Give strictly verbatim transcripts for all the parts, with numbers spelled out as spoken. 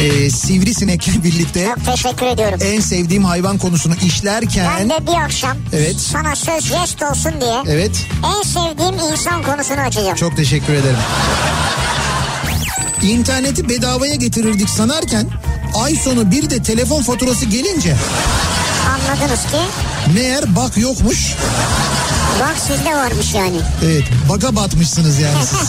e, Sivrisinek'le birlikte... Çok teşekkür ediyorum. En sevdiğim hayvan konusunu işlerken... Ben de bir akşam evet. sana söz rest olsun diye... Evet. En sevdiğim insan konusunu açacağım. Çok teşekkür ederim. İnterneti bedavaya getirirdik sanarken... Ay sonu bir de telefon faturası gelince... Anladınız ki... Meğer bak yokmuş... Bak sizde varmış yani. Evet, baga batmışsınız yani siz.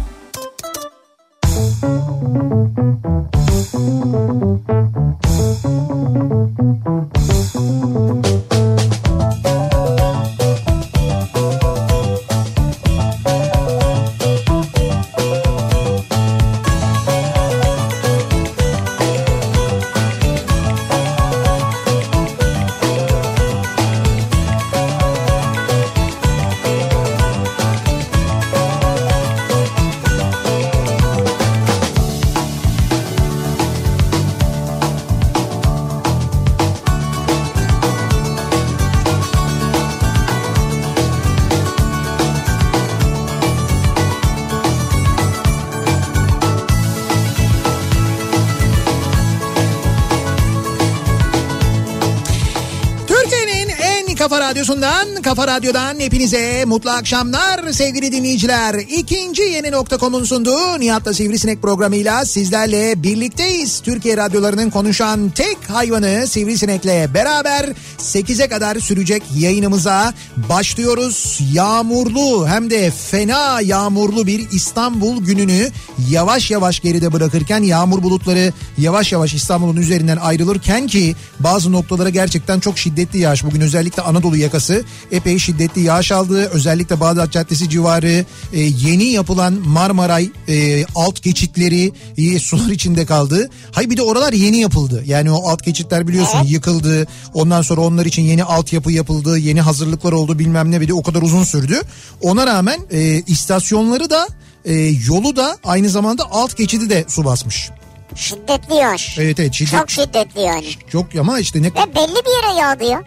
Radyosundan, Kafa Radyo'dan hepinize mutlu akşamlar sevgili dinleyiciler. İkinci Yeni nokta com'un sunduğu Nihat'la Sivrisinek programıyla sizlerle birlikteyiz. Türkiye radyolarının konuşan tek hayvanı Sivrisinek'le beraber sekize kadar sürecek yayınımıza başlıyoruz. Yağmurlu hem de fena yağmurlu bir İstanbul gününü yavaş yavaş geride bırakırken, yağmur bulutları yavaş yavaş İstanbul'un üzerinden ayrılırken ki bazı noktalara gerçekten çok şiddetli yağış bugün, özellikle Anadolu yakası epey şiddetli yağış aldı. Özellikle Bağdat Caddesi civarı, e, yeni yapılan Marmaray e, alt geçitleri e, sular içinde kaldı. Hayır, bir de oralar yeni yapıldı. Yani o alt geçitler biliyorsun yıkıldı. Ondan sonra onlar için yeni altyapı yapıldı. Yeni hazırlıklar oldu bilmem ne, bir de o kadar uzun sürdü. Ona rağmen e, istasyonları da e, yolu da aynı zamanda alt geçidi de su basmış. Şiddetli yağış. Evet evet. Şiddet... Çok şiddetli yani. Çok, ama işte ne... Ve belli bir yere yağdı ya.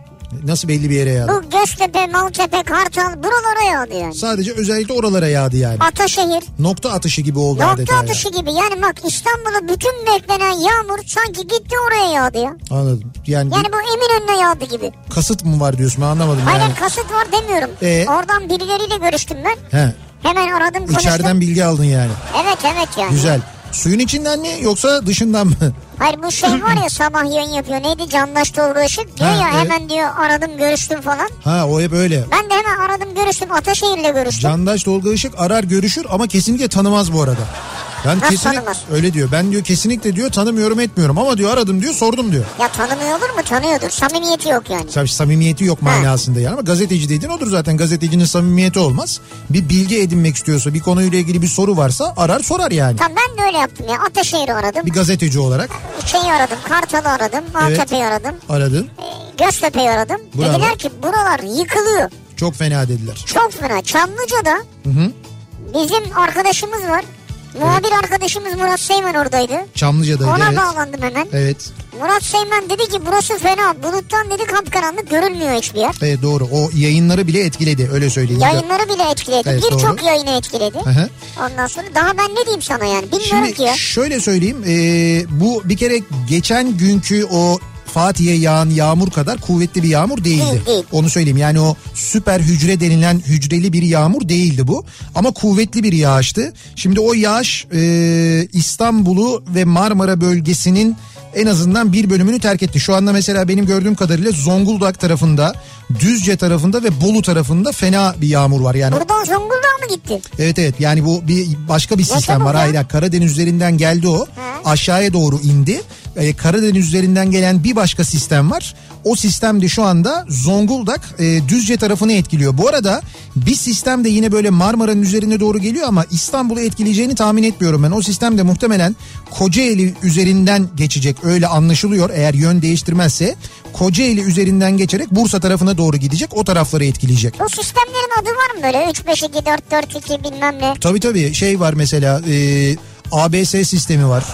Nasıl belli bir yere yağdı? Bu Göztepe, Maltepe, Kartal, buralara yağdı yani. Sadece özellikle oralara yağdı yani. Ataşehir. Nokta atışı gibi oldu adeta. Nokta atışı gibi yani, bak İstanbul'u bütün beklenen yağmur sanki gitti oraya yağdı ya. Anladım. Yani, yani bir... bu Eminönü'ne yağdı gibi. Kasıt mı var diyorsun, anlamadım. Hayır yani. Kasıt var demiyorum. Ee? Oradan birileriyle görüştüm ben. He. Hemen aradım, konuştum. İçeriden bilgi aldın yani. Evet evet yani. Güzel. Suyun içinden mi yoksa dışından mı? Hayır, bu şey var ya, sabah yayın yapıyor. Neydi? Candaş Tolga Işık diyor ha, ya evet. Hemen diyor aradım görüştüm falan. Ha, o hep öyle. Ben de hemen aradım görüştüm, Ataşehir'le görüştüm. Candaş Tolga Işık arar görüşür ama kesinlikle tanımaz bu arada. Ben kesinlikle öyle diyor. Ben diyor kesinlikle diyor tanımıyorum etmiyorum ama diyor aradım diyor sordum diyor. Ya tanımıyor olur mu? Tanıyordur. Samimiyeti yok yani. Tabii samimiyeti yok manasında yani, ama gazeteci dediğin odur zaten. Gazetecinin samimiyeti olmaz. Bir bilgi edinmek istiyorsa, bir konuyla ilgili bir soru varsa arar sorar yani. Tamam, ben de öyle yaptım ya. Ataşehir'i aradım. Bir gazeteci olarak. Şeyi aradım. Kartal'ı aradım. Maltepe'yi evet. aradım. Aradın. E, Göztepe'yi aradım. Bravo. Dediler ki buralar yıkılıyor. Çok fena dediler. Çok fena. Çamlıca'da hı hı. bizim arkadaşımız var. Muhabir evet. arkadaşımız Murat Seymen oradaydı. Çamlıca'daydı. Ona evet. bağlandım hemen. Evet. Murat Seymen dedi ki burası fena. Buluttan dedi kapkaranlık, görünmüyor hiçbir yer. Evet doğru. O yayınları bile etkiledi, öyle söyleyeyim. Yayınları bile etkiledi. Evet, birçok yayını etkiledi. Aha. Ondan sonra daha ben ne diyeyim sana yani, bilmiyorum Şimdi ki ya. Şöyle söyleyeyim. Ee, bu bir kere geçen günkü o Fatih'e yağan yağmur kadar kuvvetli bir yağmur değildi. Değil, değil. Onu söyleyeyim. Yani o süper hücre denilen hücreli bir yağmur değildi bu. Ama kuvvetli bir yağıştı. Şimdi o yağış e, İstanbul'u ve Marmara bölgesinin en azından bir bölümünü terk etti. Şu anda mesela benim gördüğüm kadarıyla Zonguldak tarafında, Düzce tarafında ve Bolu tarafında fena bir yağmur var. Yani buradan Zonguldak'a mı gitti? Evet evet. Yani bu bir başka bir sistem var. Hayır, Karadeniz üzerinden geldi o. He. Aşağıya doğru indi. e, Karadeniz üzerinden gelen bir başka sistem var. O sistem de şu anda Zonguldak, e, Düzce tarafını etkiliyor. Bu arada bir sistem de yine böyle Marmara'nın üzerine doğru geliyor ama İstanbul'u etkileyeceğini tahmin etmiyorum ben. O sistem de muhtemelen Kocaeli üzerinden geçecek, öyle anlaşılıyor, eğer yön değiştirmezse. Kocaeli üzerinden geçerek Bursa tarafına doğru gidecek, o tarafları etkileyecek. Bu sistemlerin adı var mı böyle? üç beş iki dört dört iki bilmem ne. Tabii tabii, şey var mesela, e, A B S sistemi var.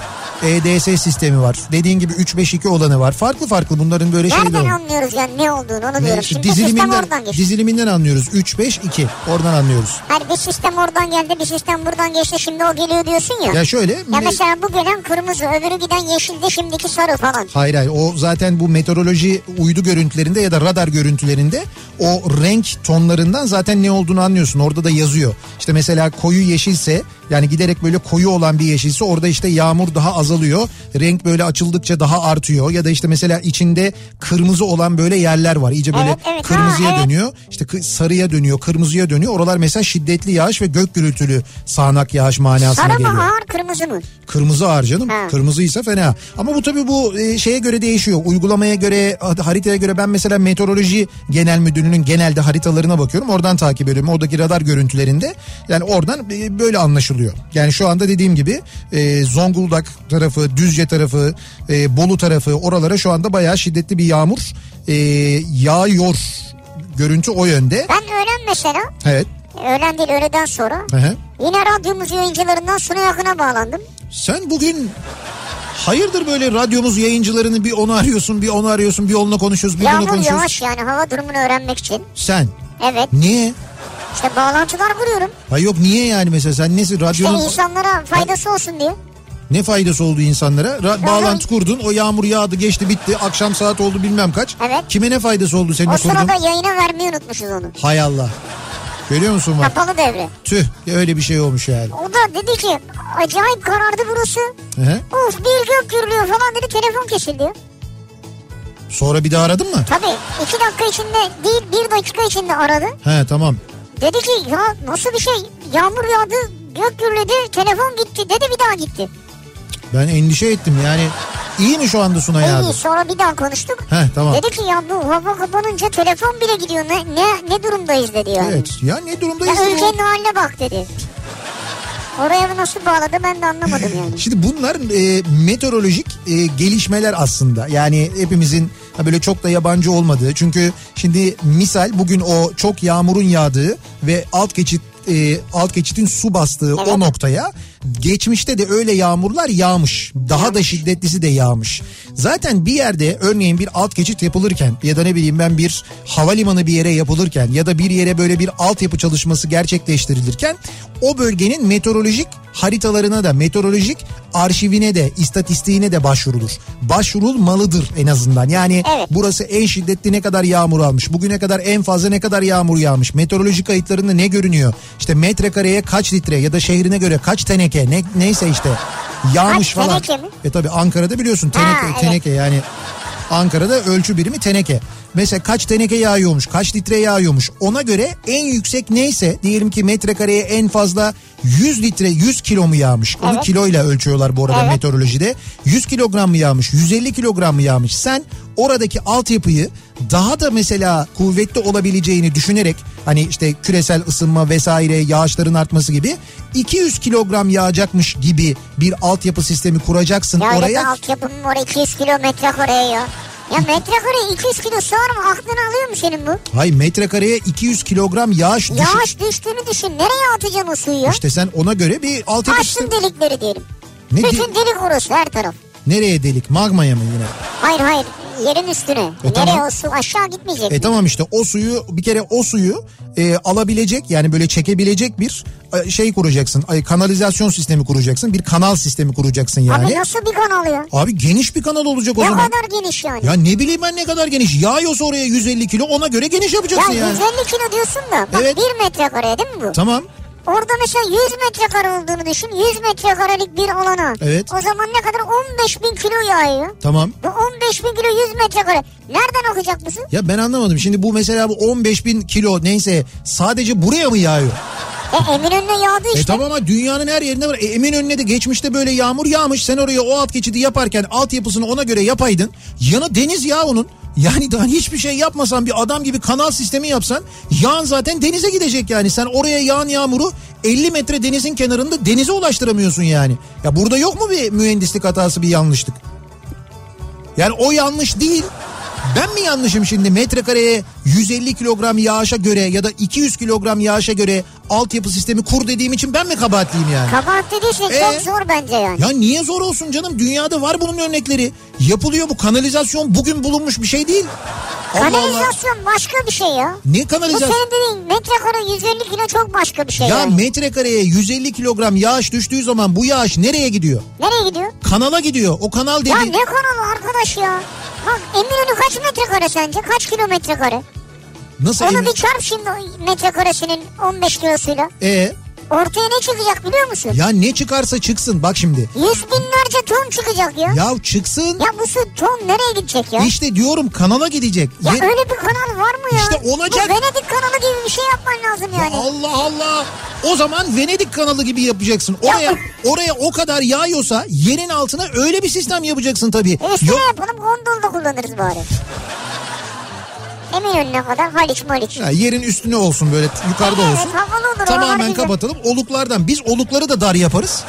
E D S sistemi var. Dediğin gibi üç beş iki olanı var. Farklı farklı bunların böyle şeyleri. Nereden anlıyoruz yani ne olduğunu, onu diyorum. Şimdi diziliminden, diziliminden anlıyoruz. üç beş iki oradan anlıyoruz. Hani bir sistem oradan geldi, bir sistem buradan geçti, şimdi o geliyor diyorsun ya. Ya şöyle. Ya mesela bu gelen kırmızı, öbürü giden yeşildi, şimdiki sarı falan. Hayır hayır, o zaten bu meteoroloji uydu görüntülerinde ya da radar görüntülerinde o renk tonlarından zaten ne olduğunu anlıyorsun. Orada da yazıyor. İşte mesela koyu yeşilse, yani giderek böyle koyu olan bir yeşilse, orada işte yağmur daha azalıyor. Renk böyle açıldıkça daha artıyor. Ya da işte mesela içinde kırmızı olan böyle yerler var. İyice böyle, evet, evet, kırmızıya ha, dönüyor. Evet. İşte sarıya dönüyor, kırmızıya dönüyor. Oralar mesela şiddetli yağış ve gök gürültülü sağanak yağış manasına sarı geliyor. Sarı mı ağır, kırmızı mı? Kırmızı ağır canım. Ha. Kırmızıysa fena. Ama bu tabii bu şeye göre değişiyor. Uygulamaya göre, haritaya göre. Ben mesela Meteoroloji Genel Müdürlüğü'nün genelde haritalarına bakıyorum. Oradan takip ediyorum. Oradaki radar görüntülerinde. Yani oradan böyle anlaşılıyor. Yani şu anda dediğim gibi e, Zonguldak tarafı, Düzce tarafı, e, Bolu tarafı, oralara şu anda bayağı şiddetli bir yağmur e, yağıyor. Görüntü o yönde. Ben öğlen mesela. Evet. Öğlen değil, öğleden sonra. Hı-hı. Yine radyomuz yayıncılarından Suna Yakın'a bağlandım. Sen bugün hayırdır böyle radyomuz yayıncılarını bir onu arıyorsun, bir onu arıyorsun, bir onunla konuşuyoruz, bir yağmur onunla konuşuyoruz. Yağmur yavaş yani, hava durumunu öğrenmek için. Sen? Evet. Niye? İşte bağlantılar kuruyorum. Ha yok, niye yani mesela sen nesi radyonun... İşte insanlara faydası olsun diye. Ne faydası oldu insanlara? Ra- bağlantı kurdun, o yağmur yağdı, geçti, bitti, akşam saat oldu bilmem kaç. Evet. Kime ne faydası oldu senin o kurduğun? O sırada yayına vermeyi unutmuşuz onu. Hay Allah. Görüyor musun bak? Kapalı devre. Tüh, öyle bir şey olmuş yani. O da dedi ki acayip karardı burası. Hı-hı. Of bir gök gürlüyor falan dedi, telefon kesildi. Sonra bir daha aradın mı? Tabii, iki dakika içinde değil, bir dakika içinde aradı. He tamam. Dedi ki ya nasıl bir şey, yağmur yağdı, gök gürledi, telefon gitti dedi, bir daha gitti. Ben endişe ettim yani, iyi mi şu anda Sunay abi? İyi, sonra bir daha konuştuk. Heh, tamam. Dedi ki ya bu hava kapanınca telefon bile gidiyor, ne ne, ne durumdayız dedi yani. Evet ya, ne durumdayız ya, ülkenin haline bak dedi. Oraya nasıl bağladı ben de anlamadım yani. Şimdi bunlar e, meteorolojik e, gelişmeler aslında. Yani hepimizin ha, böyle çok da yabancı olmadığı. Çünkü şimdi misal bugün o çok yağmurun yağdığı ve alt geçit e, alt geçitin su bastığı, evet, o noktaya geçmişte de öyle yağmurlar yağmış. Daha yağmış, da şiddetlisi de yağmış. Zaten bir yerde örneğin bir alt geçit yapılırken ya da ne bileyim ben bir havalimanı bir yere yapılırken ya da bir yere böyle bir altyapı çalışması gerçekleştirilirken o bölgenin meteorolojik haritalarına da, meteorolojik arşivine de, istatistiğine de başvurulur. Başvurulmalıdır en azından. Yani evet, burası en şiddetli ne kadar yağmur almış, bugüne kadar en fazla ne kadar yağmur yağmış, meteorolojik kayıtlarında ne görünüyor, işte metrekareye kaç litre ya da şehrine göre kaç teneke, Ne, neyse işte yağmış ha, falan. E tabii Ankara'da biliyorsun teneke, ha, teneke evet, yani Ankara'da ölçü birimi teneke. Mesela kaç teneke yağıyormuş, kaç litre yağıyormuş, ona göre en yüksek neyse, diyelim ki metrekareye en fazla yüz litre, yüz kilo mu yağmış? Evet. Onu kiloyla ölçüyorlar bu arada, evet, meteorolojide. yüz kilogram mı yağmış, yüz elli kilogram mı yağmış? Sen oradaki altyapıyı daha da mesela kuvvetli olabileceğini düşünerek, hani işte küresel ısınma vesaire, yağışların artması gibi, iki yüz kilogram yağacakmış gibi bir altyapı sistemi kuracaksın ya oraya. Ya altyapım oraya iki yüz kilometre oraya ya. Ya metrekareye iki yüz kilo sığar mı? Aklını alıyor mu senin bu? Hayır, metrekareye iki yüz kilogram yağış düşün. Yağış düştüğünü düşün. Nereye atacaksın o suyu ya? İşte sen ona göre bir alt yapı... Açtın işte... delikleri diyelim. Ne Bütün de... delik orası, her taraf. Nereye delik? Magmaya mı yine? Hayır hayır. Yerin üstüne. E nereye tamam, o su aşağı gitmeyecek. E mi? Tamam işte o suyu bir kere o suyu e, alabilecek, yani böyle çekebilecek bir şey kuracaksın. Ay, kanalizasyon sistemi kuracaksın. Bir kanal sistemi kuracaksın yani. Abi nasıl bir kanal ya? Abi geniş bir kanal olacak o ne zaman. Ne kadar geniş yani? Ya ne bileyim ben ne kadar geniş. Yağıyorsa oraya yüz elli kilo, ona göre geniş yapacaksın ya yani. Ya yüz elli kilo diyorsun da bak, evet, bir metrekareye değil mi bu? Tamam. Orada mesela yüz metrekare olduğunu düşün. yüz metrekarelik bir alana. Evet. O zaman ne kadar? on beş bin kilo yağıyor. Tamam. Bu on beş bin kilo yüz metrekare. Nereden okuyacak mısın? Ya ben anlamadım. Şimdi bu mesela bu on beş bin kilo neyse sadece buraya mı yağıyor? E, Eminönü'ne yağdı işte. E tamam ama dünyanın her yerinde var. E, Eminönü'ne de geçmişte böyle yağmur yağmış. Sen oraya o alt geçidi yaparken altyapısını ona göre yapaydın. Yanı deniz ya onun. Yani daha hiçbir şey yapmasan, bir adam gibi kanal sistemi yapsan, yağan zaten denize gidecek yani. Sen oraya yağan yağmuru elli metre denizin kenarında denize ulaştıramıyorsun yani. Ya burada yok mu bir mühendislik hatası, bir yanlışlık? Yani o yanlış değil. Ben mi yanlışım şimdi? Metrekareye yüz elli kilogram yağışa göre ya da iki yüz kilogram yağışa göre altyapı sistemi kur dediğim için ben mi kabahatliyim yani? Kabahat dediği şey ee, çok zor bence yani. Ya niye zor olsun canım? Dünyada var bunun örnekleri. Yapılıyor bu. Kanalizasyon bugün bulunmuş bir şey değil. Kanalizasyon Allah Allah. Başka bir şey ya. Ne kanalizasyon? Bu senin dediğin metrekare yüz elli kilo çok başka bir şey. Ya yani. Metrekareye yüz elli kilogram yağış düştüğü zaman bu yağış nereye gidiyor? Nereye gidiyor? Kanala gidiyor. O kanal dediğin... Ya ne kanalı arkadaş ya? Bak Eminönü kaç metrekare sence? Kaç kilometre kare? Nasıl onu emin... bir çarp şimdi metrekaresinin on beş kilosuyla. Ee? Ortaya ne çıkacak biliyor musun? Ya ne çıkarsa çıksın bak şimdi. Yüz binlerce ton çıkacak ya. Ya çıksın. Ya bu su ton nereye gidecek ya? İşte diyorum kanala gidecek. Ya Yer... öyle bir kanal var mı ya? İşte olacak. Bu Venedik kanalı gibi bir şey yapman lazım yani. Ya Allah Allah. O zaman Venedik kanalı gibi yapacaksın. Oraya ya. Oraya o kadar yağıyorsa yerin altına öyle bir sistem yapacaksın tabii. E üstüne Yok... yapalım gondolda kullanırız bari. Eminönü'ne kadar Haliç Maliç. Ya yerin üstüne olsun böyle yukarıda evet, olsun. Olur, tamamen kapatılıp oluklardan biz olukları da dar yaparız.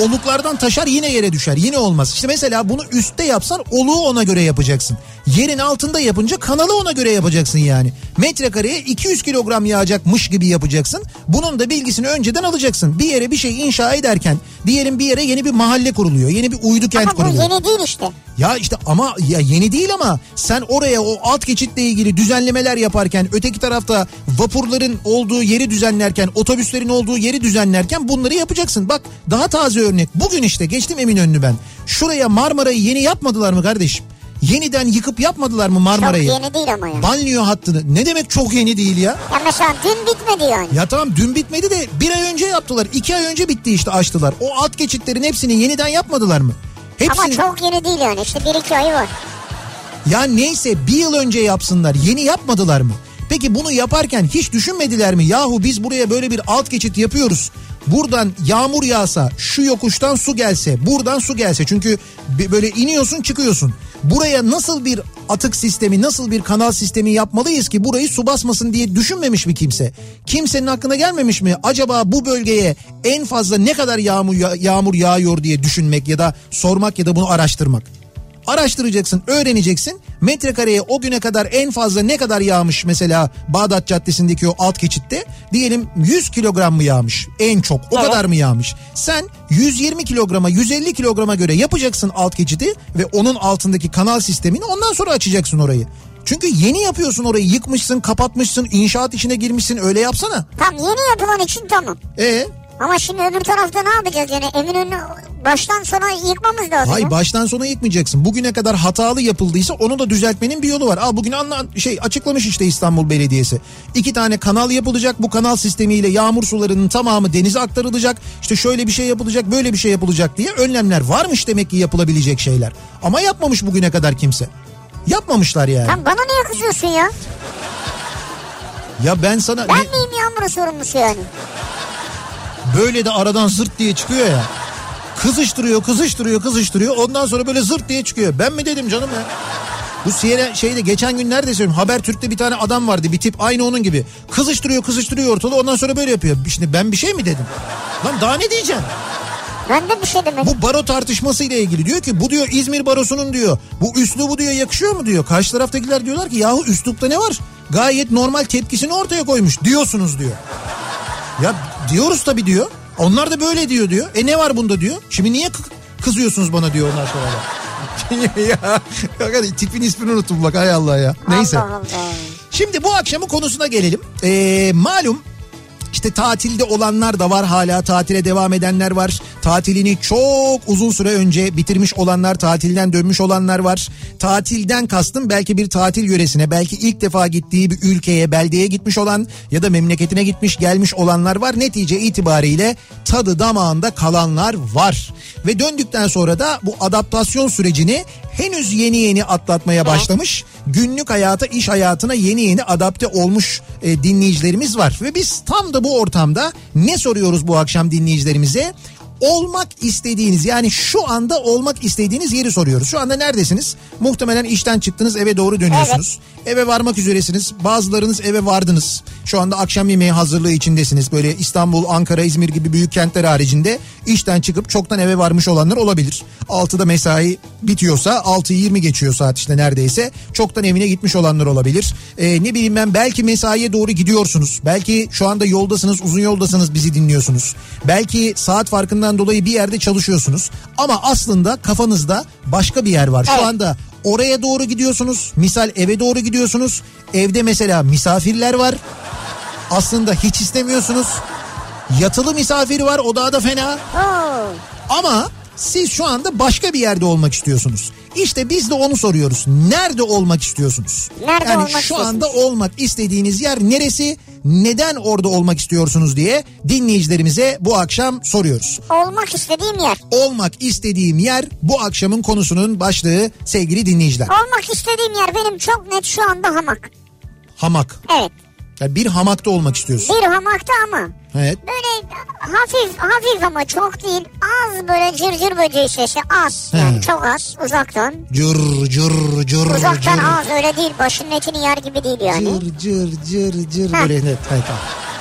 Oluklardan taşar yine yere düşer. Yine olmaz. İşte mesela bunu üstte yapsan oluğu ona göre yapacaksın. Yerin altında yapınca kanalı ona göre yapacaksın yani. Metrekareye iki yüz kilogram yağacakmış gibi yapacaksın. Bunun da bilgisini önceden alacaksın. Bir yere bir şey inşa ederken diyelim bir yere yeni bir mahalle kuruluyor. Yeni bir uydu kent ama kuruluyor. Ama bu yeni değil işte. Ya işte ama ya yeni değil ama sen oraya o alt geçitle ilgili düzenlemeler yaparken, öteki tarafta vapurların olduğu yeri düzenlerken, otobüslerin olduğu yeri düzenlerken bunları yapacaksın. Bak daha taze örnek. Bugün işte geçtim Eminönü'nü ben. Şuraya Marmaray'ı yeni yapmadılar mı kardeşim? Yeniden yıkıp yapmadılar mı Marmaray'ı? Çok yeni değil ama ya. Banliyö hattını. Ne demek çok yeni değil ya? Ya mesela dün bitmedi yani. Ya tamam dün bitmedi de bir ay önce yaptılar. İki ay önce bitti işte açtılar. O alt geçitlerin hepsini yeniden yapmadılar mı? Hepsini... Ama çok yeni değil yani. İşte bir iki ayı var. Ya neyse bir yıl önce yapsınlar. Yeni yapmadılar mı? Peki bunu yaparken hiç düşünmediler mi? Yahu biz buraya böyle bir alt geçit yapıyoruz. Buradan yağmur yağsa, şu yokuştan su gelse, buradan su gelse. Çünkü böyle iniyorsun çıkıyorsun. Buraya nasıl bir atık sistemi, nasıl bir kanal sistemi yapmalıyız ki burayı su basmasın diye düşünmemiş mi kimse? Kimsenin aklına gelmemiş mi? Acaba bu bölgeye en fazla ne kadar yağmur yağmur yağıyor diye düşünmek ya da sormak ya da bunu araştırmak. Araştıracaksın, öğreneceksin. Metrekareye o güne kadar en fazla ne kadar yağmış mesela Bağdat Caddesi'ndeki o alt geçitte? Diyelim yüz kilogram mı yağmış? En çok o evet. kadar mı yağmış? Sen yüz yirmi kilograma, yüz elli kilograma göre yapacaksın alt geçidi ve onun altındaki kanal sistemini, ondan sonra açacaksın orayı. Çünkü yeni yapıyorsun orayı, yıkmışsın, kapatmışsın, inşaat içine girmişsin, öyle yapsana. Tam yeni yapılan için tamam. Eee? Ama şimdi öbür tarafta ne yapacağız yani? Eminönü'nü baştan sona yıkmamız lazım. Hayır, baştan sona yıkmayacaksın. Bugüne kadar hatalı yapıldıysa onu da düzeltmenin bir yolu var. Aa, bugün anla, şey açıklamış işte İstanbul Belediyesi. İki tane kanal yapılacak. Bu kanal sistemiyle yağmur sularının tamamı denize aktarılacak. İşte şöyle bir şey yapılacak, böyle bir şey yapılacak diye önlemler varmış demek ki, yapılabilecek şeyler. Ama yapmamış bugüne kadar kimse. Yapmamışlar yani. Lan bana niye kızıyorsun ya? Ya ben sana... Ben ne... miyim yağmura sorumlusu yani? Böyle de aradan zırt diye çıkıyor ya. Kızıştırıyor, kızıştırıyor, kızıştırıyor. Ondan sonra böyle zırt diye çıkıyor. Ben mi dedim canım ya? Bu siyere şeyde geçen gün nerede söylüyorum? Habertürk'te bir tane adam vardı. Bir tip aynı onun gibi. Kızıştırıyor, kızıştırıyor ortalığı. Ondan sonra böyle yapıyor. Şimdi ben bir şey mi dedim? Lan daha ne diyeceğim? Ben de bir şey demedim. Bu baro tartışması ile ilgili diyor ki bu diyor İzmir barosunun diyor. Bu üslubu diyor yakışıyor mu diyor. Karşı taraftakiler diyorlar ki yahu üslupta ne var? Gayet normal tepkisini ortaya koymuş diyorsunuz diyor. Ya diyoruz tabii diyor. Onlar da böyle diyor diyor. E ne var bunda diyor. Şimdi niye kızıyorsunuz bana diyor onlar sonra da. Ya, ya tipin ismini unuttum bak, hay Allah ya. Neyse. Allah Allah. Şimdi bu akşamın konusuna gelelim. Ee, malum işte tatilde olanlar da var, hala tatile devam edenler var. Tatilini çok uzun süre önce bitirmiş olanlar, tatilden dönmüş olanlar var. Tatilden kastım belki bir tatil yöresine, belki ilk defa gittiği bir ülkeye, beldeye gitmiş olan ya da memleketine gitmiş gelmiş olanlar var. Netice itibariyle tadı damağında kalanlar var. Ve döndükten sonra da bu adaptasyon sürecini henüz yeni yeni atlatmaya başlamış, günlük hayata, iş hayatına yeni yeni adapte olmuş e, dinleyicilerimiz var. Ve biz tam da bu ortamda ne soruyoruz bu akşam dinleyicilerimize? Olmak istediğiniz, yani şu anda olmak istediğiniz yeri soruyoruz. Şu anda neredesiniz? Muhtemelen işten çıktınız, eve doğru dönüyorsunuz. Evet. Eve varmak üzeresiniz. Bazılarınız eve vardınız. Şu anda akşam yemeği hazırlığı içindesiniz. Böyle İstanbul, Ankara, İzmir gibi büyük kentler haricinde işten çıkıp çoktan eve varmış olanlar olabilir. altıda mesai bitiyorsa, altıyı yirmi geçiyor saat işte neredeyse. Çoktan evine gitmiş olanlar olabilir. Ee, ne bileyim ben, belki mesaiye doğru gidiyorsunuz. Belki şu anda yoldasınız, uzun yoldasınız, bizi dinliyorsunuz. Belki saat farkından dolayı bir yerde çalışıyorsunuz ama aslında kafanızda başka bir yer var. Şu evet. anda oraya doğru gidiyorsunuz. Misal eve doğru gidiyorsunuz. Evde mesela misafirler var. Aslında hiç istemiyorsunuz. Yatılı misafir var. O daha da fena. Oh. Ama siz şu anda başka bir yerde olmak istiyorsunuz. İşte biz de onu soruyoruz. Nerede olmak istiyorsunuz? Nerede yani olmak şu istiyorsunuz? Anda olmak istediğiniz yer neresi? Neden orada olmak istiyorsunuz diye dinleyicilerimize bu akşam soruyoruz. Olmak istediğim yer. Olmak istediğim yer bu akşamın konusunun başlığı sevgili dinleyiciler. Olmak istediğim yer benim çok net şu anda hamak. Hamak. Evet. Yani bir hamakta olmak istiyorsun. Bir hamakta ama. Evet. Böyle hafif hafif ama çok değil. Az böyle cırcır böceği sesi, az. Yani çok az, uzaktan. Cır cır cır. Uzaktan cır. Az öyle değil. Başının etini yer gibi değil yani. Cır cır cır cır ha. böyle. Evet, evet, evet.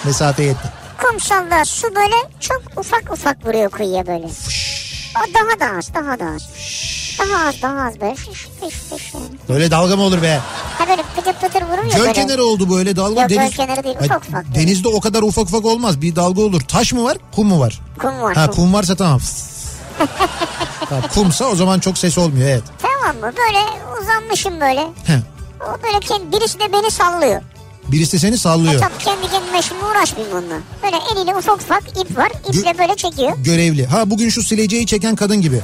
Mesafe yetti. Kumsalda su böyle çok ufak ufak vuruyor kıyıya böyle. Fış. O daha da az, daha da az. Fış. Daha az, daha az böyle. Fış, fış, fış yani. Böyle dalga mı olur be? Ha böyle pıtır pıtır vuruyor göl böyle. Göl kenarı oldu böyle dalga. Yok, deniz... göl kenarı değil, ufak ufak. Ay, denizde o kadar ufak ufak olmaz. Bir dalga olur. Taş mı var, kum mu var? Kum var. Ha kum, kum varsa tamam. Tamam. Kumsa o zaman çok ses olmuyor, evet. Tamam mı? Böyle uzanmışım böyle. He. O böyle kendi, birisi de beni sallıyor. Birisi de seni sallıyor. E tabii kendi kendime şimdi uğraşmayayım onunla. Böyle eliyle ufak ufak ip var. İple Gö- böyle çekiyor. Görevli. Ha bugün şu sileceği çeken kadın gibi.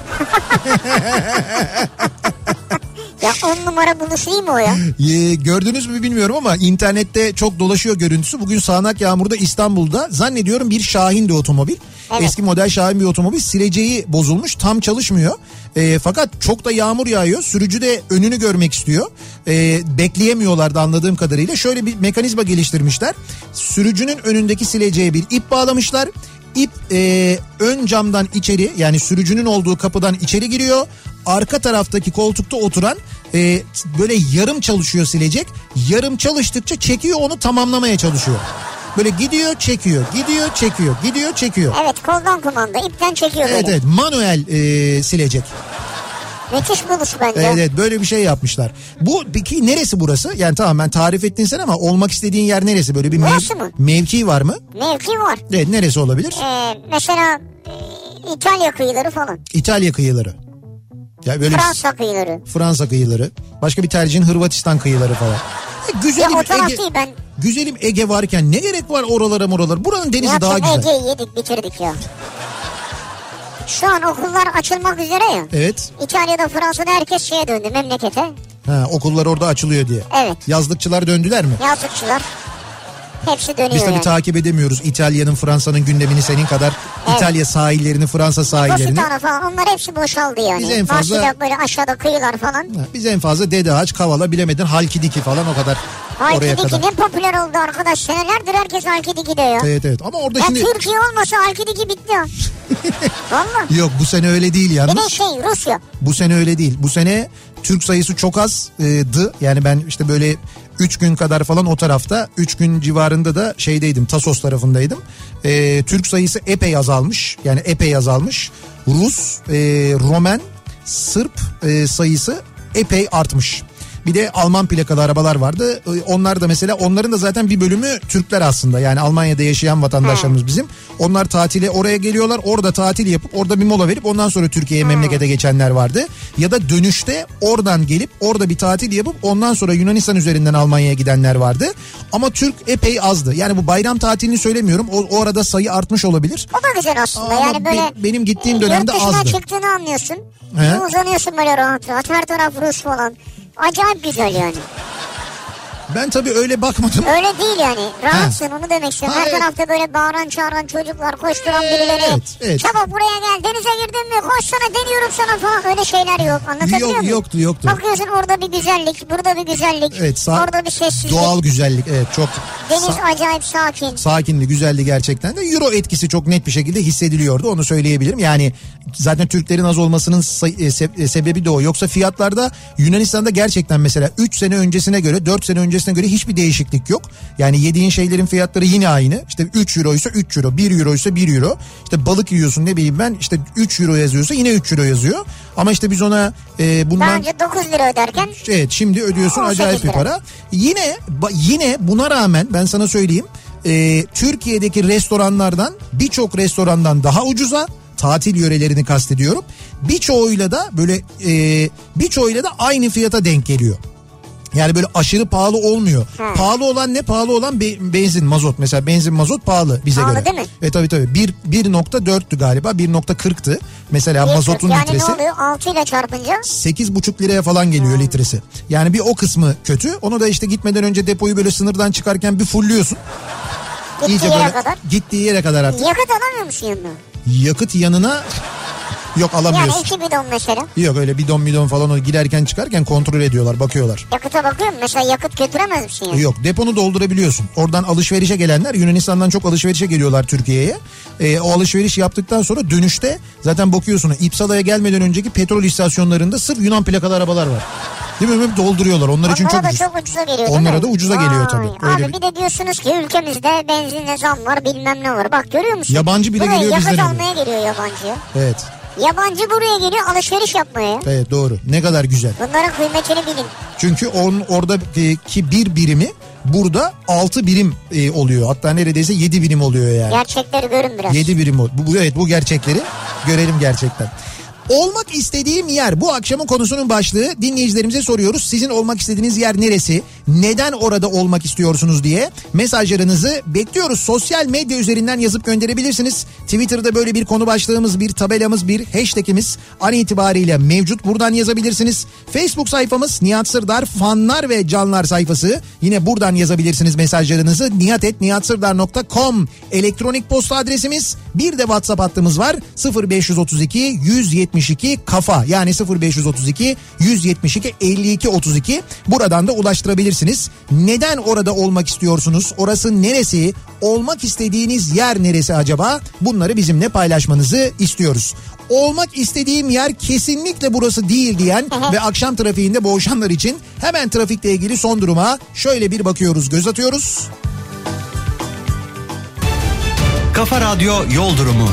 Ya on numara buluşu değil mi o ya? Ee, gördünüz mü bilmiyorum ama internette çok dolaşıyor görüntüsü. Bugün sağanak yağmurda İstanbul'da zannediyorum bir Şahin'di otomobil. Evet. Eski model Şahin bir otomobil. Sileceği bozulmuş, tam çalışmıyor. E, fakat çok da yağmur yağıyor. Sürücü de önünü görmek istiyor. E, bekleyemiyorlardı anladığım kadarıyla. Şöyle bir mekanizma geliştirmişler. Sürücünün önündeki sileceğe bir ip bağlamışlar. İp e, ön camdan içeri, yani sürücünün olduğu kapıdan içeri giriyor. Arka taraftaki koltukta oturan e, böyle yarım çalışıyor silecek. Yarım çalıştıkça çekiyor, onu tamamlamaya çalışıyor. Böyle gidiyor çekiyor, gidiyor çekiyor, gidiyor çekiyor. Evet, koldan kumanda, ipten çekiyor. Evet böyle. Evet, manuel e, silecek. Müthiş buluş bence. Evet, evet, böyle bir şey yapmışlar. Bu peki neresi burası? Yani tamam ben tarif ettin sen ama olmak istediğin yer neresi? Böyle bir mev- mevki var mı? Mevki var. Evet, neresi olabilir? Ee, mesela İtalya kıyıları falan. İtalya kıyıları. Ya böyle Fransa kıyıları. Fransa kıyıları. Başka bir tercihin Hırvatistan kıyıları falan. E, güzelim, ya o taraf Ege, değil ben. Güzelim Ege varken ne gerek var oralara moralara? Buranın denizi ya, daha Ege'yi güzel. Ege'yi yedik bitirdik ya. Şu an okullar açılmak üzere ya. Evet. İtalya'da, Fransa'da herkes şeye döndü, memlekete. Ha, okullar orada açılıyor diye. Evet. Yazlıkçılar döndüler mi? Yazlıkçılar. Hepsi dönüyor. Biz tabii yani takip edemiyoruz İtalya'nın, Fransa'nın gündemini senin kadar. Evet. İtalya sahillerini, Fransa sahillerini. Bositana falan, onlar hepsi boşaldı yani. Biz en fazla Bahçede böyle aşağıda kıyılar falan. Ha, biz en fazla Dede Ağaç, Kavala, bilemedin Halkidiki falan o kadar. Halkidiki ne popüler oldu arkadaş. Senelerdir herkes Halkidiki de ya. Evet evet ama orada ya şimdi. Türkiye olmasa Halkidiki bitti ya. Valla. Yok bu sene öyle değil yalnız. Bir de şey Rusya. Bu sene öyle değil. Bu sene Türk sayısı çok azdı. Yani ben işte böyle üç gün kadar falan o tarafta, üç gün civarında da şeydeydim, Tasos tarafındaydım. Ee, Türk sayısı epey azalmış. Yani epey azalmış. Rus, e, Romen, Sırp e, sayısı epey artmış. Bir de Alman plakalı arabalar vardı. Onlar da mesela, onların da zaten bir bölümü Türkler aslında. Yani Almanya'da yaşayan vatandaşlarımız bizim. Onlar tatile oraya geliyorlar. Orada tatil yapıp orada bir mola verip ondan sonra Türkiye'ye, memlekete geçenler vardı. Ya da dönüşte oradan gelip orada bir tatil yapıp ondan sonra Yunanistan üzerinden Almanya'ya gidenler vardı. Ama Türk epey azdı. Yani bu bayram tatilini söylemiyorum. O, o arada sayı artmış olabilir. O da güzel aslında. Ama yani böyle be, benim gittiğim dönemde azdı. Yurt dışına çıktığını anlıyorsun. He? Uzanıyorsun böyle rahat rahat. Her taraf Rus falan. Acayip güzel yani. Ben tabii öyle bakmadım. Öyle değil yani. Rahatsın ha. Onu demek istiyorum. Ha, her evet. tarafta böyle bağıran çağıran çocuklar, koşturan evet, birileri. Evet. Çabuk buraya gel, denize girdin mi? Koş sana, deniyorum sana falan. Öyle şeyler yok. Anlatabiliyor yok, muyum? Yoktu yoktu. Bakıyorsun orada bir güzellik, burada bir güzellik. Evet, sa- orada bir sessizlik. Doğal güzellik evet çok. Deniz sa- acayip sakin. Sakindi, güzeldi gerçekten de. Euro etkisi çok net bir şekilde hissediliyordu. Onu söyleyebilirim. Yani zaten Türklerin az olmasının se- sebebi de o. Yoksa fiyatlarda Yunanistan'da gerçekten mesela üç sene öncesine göre, dört sene öncesine göre hiçbir değişiklik yok. Yani yediğin şeylerin fiyatları yine aynı. İşte üç euroysa üç euro, bir euroysa bir euro. İşte balık yiyorsun ne bileyim ben işte üç euro yazıyorsa yine üç euro yazıyor. Ama işte biz ona e, bundan... Daha önce dokuz lira öderken... Evet şimdi ödüyorsun acayip bir para. Yine yine buna rağmen ben sana söyleyeyim. E, Türkiye'deki restoranlardan birçok restorandan daha ucuza... Tatil yörelerini kastediyorum. Birçoğuyla da böyle e, birçoğuyla da aynı fiyata denk geliyor. Yani böyle aşırı pahalı olmuyor. Hmm. Pahalı olan ne? Pahalı olan be- benzin, mazot. Mesela benzin, mazot pahalı bize pahalı göre. Pahalı değil mi? E tabii tabii. Bir, bir virgül dörttü galiba. bir virgül kırktı. Mesela bir mazotun yani litresi. Yani ne oluyor? altı ile çarpınca? sekiz virgül beş liraya falan geliyor hmm. litresi. Yani bir o kısmı kötü. Onu da işte gitmeden önce depoyu böyle sınırdan çıkarken bir fulluyorsun. Gittiği İyice yere böyle, kadar. Gittiği yere kadar artık. Yakıt alamıyor musun yanına? Yakıt yanına yok alamıyorsun. Yani iki bidon mesela. Yok öyle bidon bidon falan o girerken çıkarken kontrol ediyorlar, bakıyorlar. Yakıta bakıyor mu? Mesela yakıt götüremez misin yani? Yok, deponu doldurabiliyorsun. Oradan alışverişe gelenler Yunanistan'dan çok alışverişe geliyorlar Türkiye'ye. Ee, o alışveriş yaptıktan sonra dönüşte zaten bakıyorsun İpsala'ya gelmeden önceki petrol istasyonlarında sırf Yunan plakalı arabalar var. Değil mi? Dolduruyorlar. Onlar Onlara için çok ucuz. Çok ucuza geliyor, Onlara da ucuza Vay. geliyor tabii. Öyle abi bir de diyorsunuz ki ülkemizde benzinle zam var, bilmem ne var. Bak görüyor musun? Yabancı bile buraya geliyor bizlere. Yakıt almaya geliyor yabancı. Evet. Yabancı buraya geliyor alışveriş yapmaya. Evet doğru. Ne kadar güzel. Bunların kıymetini bilin. Çünkü on, oradaki bir birimi burada altı birim e, oluyor. Hatta neredeyse yedi birim oluyor yani. Gerçekleri görün biraz. yedi birim. Bu, bu, evet bu gerçekleri görelim gerçekten. Olmak istediğim yer bu akşamın konusunun başlığı. Dinleyicilerimize soruyoruz. Sizin olmak istediğiniz yer neresi? Neden orada olmak istiyorsunuz diye mesajlarınızı bekliyoruz. Sosyal medya üzerinden yazıp gönderebilirsiniz. Twitter'da böyle bir konu başlığımız, bir tabelamız, bir hashtagimiz an itibariyle mevcut. Buradan yazabilirsiniz. Facebook sayfamız Nihat Sırdar fanlar ve canlar sayfası. Yine buradan yazabilirsiniz mesajlarınızı. nihat et nihat sırdar nokta com elektronik posta adresimiz. Bir de WhatsApp hattımız var. sıfır beş otuz iki yüz yetmiş iki kafa yani sıfır beş otuz iki yüz yetmiş iki elli iki otuz iki buradan da ulaştırabilirsiniz. Neden orada olmak istiyorsunuz? Orası neresi? Olmak istediğiniz yer neresi acaba? Bunları bizimle paylaşmanızı istiyoruz. Olmak istediğim yer kesinlikle burası değil diyen ve akşam trafiğinde boğuşanlar için hemen trafikle ilgili son duruma şöyle bir bakıyoruz, göz atıyoruz. Kafa Radyo Yol Durumu.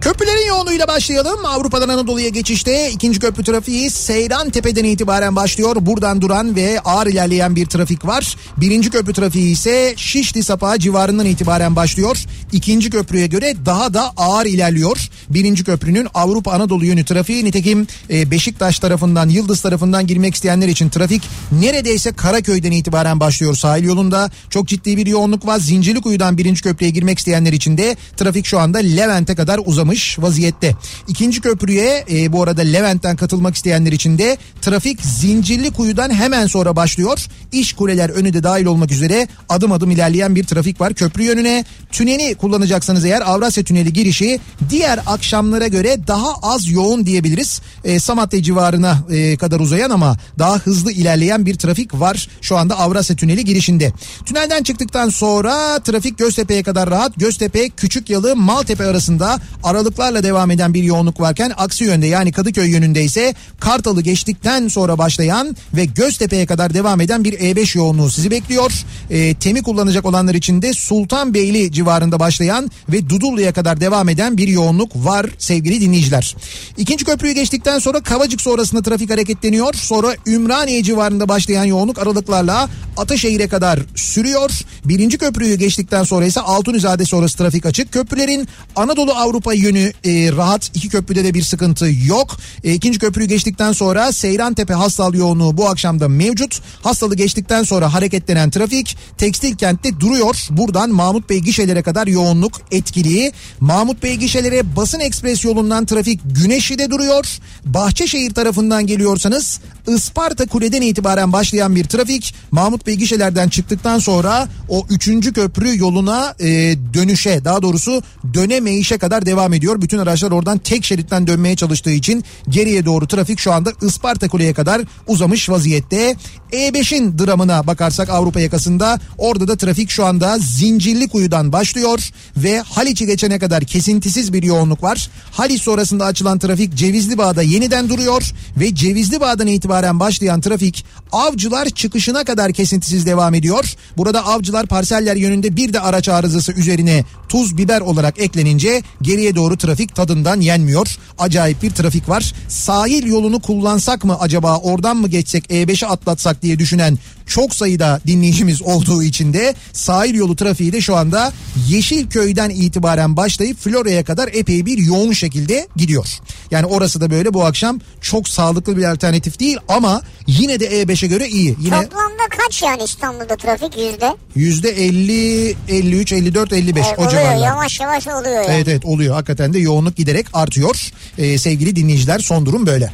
Köprülerin yoğunluğuyla başlayalım. Avrupa'dan Anadolu'ya geçişte ikinci köprü trafiği Seyrantepe'den itibaren başlıyor. Buradan duran ve ağır ilerleyen bir trafik var. Birinci köprü trafiği ise Şişli Sapağı civarından itibaren başlıyor. İkinci köprüye göre daha da ağır ilerliyor. Birinci köprünün Avrupa Anadolu yönü trafiği nitekim Beşiktaş tarafından, Yıldız tarafından girmek isteyenler için trafik neredeyse Karaköy'den itibaren başlıyor. Sahil yolunda çok ciddi bir yoğunluk var. Zincirlikuyu'dan birinci köprüye girmek isteyenler için de trafik şu anda Levent'e kadar uzamış vaziyette. İkinci köprüye e, bu arada Levent'ten katılmak isteyenler için de trafik Zincirlikuyu'dan hemen sonra başlıyor. İşkuleler önü de dahil olmak üzere adım adım ilerleyen bir trafik var köprü yönüne. Tüneli kullanacaksanız eğer Avrasya Tüneli girişi diğer akşamlara göre daha az yoğun diyebiliriz. E, Samatya civarına e, kadar uzayan ama daha hızlı ilerleyen bir trafik var şu anda Avrasya Tüneli girişinde. Tünelden çıktıktan sonra trafik Göztepe'ye kadar rahat. Göztepe, Küçükyalı, Maltepe arasında aralıklarla devam eden bir yoğunluk varken aksi yönde yani Kadıköy yönünde ise Kartal'ı geçtikten sonra başlayan ve Göztepe'ye kadar devam eden bir E beş yoğunluğu sizi bekliyor. E, Temi kullanacak olanlar için de Sultanbeyli civarında başlayan ve Dudullu'ya kadar devam eden bir yoğunluk var sevgili dinleyiciler. İkinci köprüyü geçtikten sonra Kavacık sonrasında trafik hareketleniyor. Sonra Ümraniye civarında başlayan yoğunluk aralıklarla Ataşehir'e kadar sürüyor. Birinci köprüyü geçtikten sonra ise Altunizade sonrası trafik açık. Köprülerin Anadolu Avrupa yönü yönü e, rahat. İki köprüde de bir sıkıntı yok. E, ikinci köprüyü geçtikten sonra Seyrantepe Hastal yoğunluğu bu akşam da mevcut. Hastalı geçtikten sonra hareketlenen trafik Tekstil Kent'te duruyor. Buradan Mahmut Bey gişelere kadar yoğunluk etkili. Mahmut Bey gişelere Basın Ekspres yolundan trafik Güneşli'de duruyor. Bahçeşehir tarafından geliyorsanız Isparta Kule'den itibaren başlayan bir trafik Mahmut Bey gişelerden çıktıktan sonra o üçüncü köprü yoluna e, dönüşe, daha doğrusu dönemeyişe kadar devam ediyor. Bütün araçlar oradan tek şeritten dönmeye çalıştığı için geriye doğru trafik şu anda Isparta Kule'ye kadar uzamış vaziyette. E beşin dramına bakarsak Avrupa yakasında, orada da trafik şu anda Zincirlikuyu'dan başlıyor ve Haliç'i geçene kadar kesintisiz bir yoğunluk var. Haliç sonrasında açılan trafik Cevizlibağ'da yeniden duruyor ve Cevizlibağ'dan itibaren başlayan trafik Avcılar çıkışına kadar kesintisiz devam ediyor. Burada Avcılar parseller yönünde bir de araç arızası üzerine tuz biber olarak eklenince geriye doğru trafik tadından yenmiyor. Acayip bir trafik var. Sahil yolunu kullansak mı acaba, oradan mı geçsek, E beşi atlatsak diye düşünen çok sayıda dinleyicimiz olduğu için de sahil yolu trafiği de şu anda Yeşilköy'den itibaren başlayıp Florya'ya kadar epey bir yoğun şekilde gidiyor. Yani orası da böyle bu akşam çok sağlıklı bir alternatif değil ama yine de E beşe göre iyi. Yine toplamda kaç yani İstanbul'da trafik yüzde? Yüzde elli, elli üç, elli dört, elli beş e, o civarlar. Yavaş yavaş oluyor yani. Evet evet oluyor. Hakikaten de yoğunluk giderek artıyor. Ee, sevgili dinleyiciler, son durum böyle.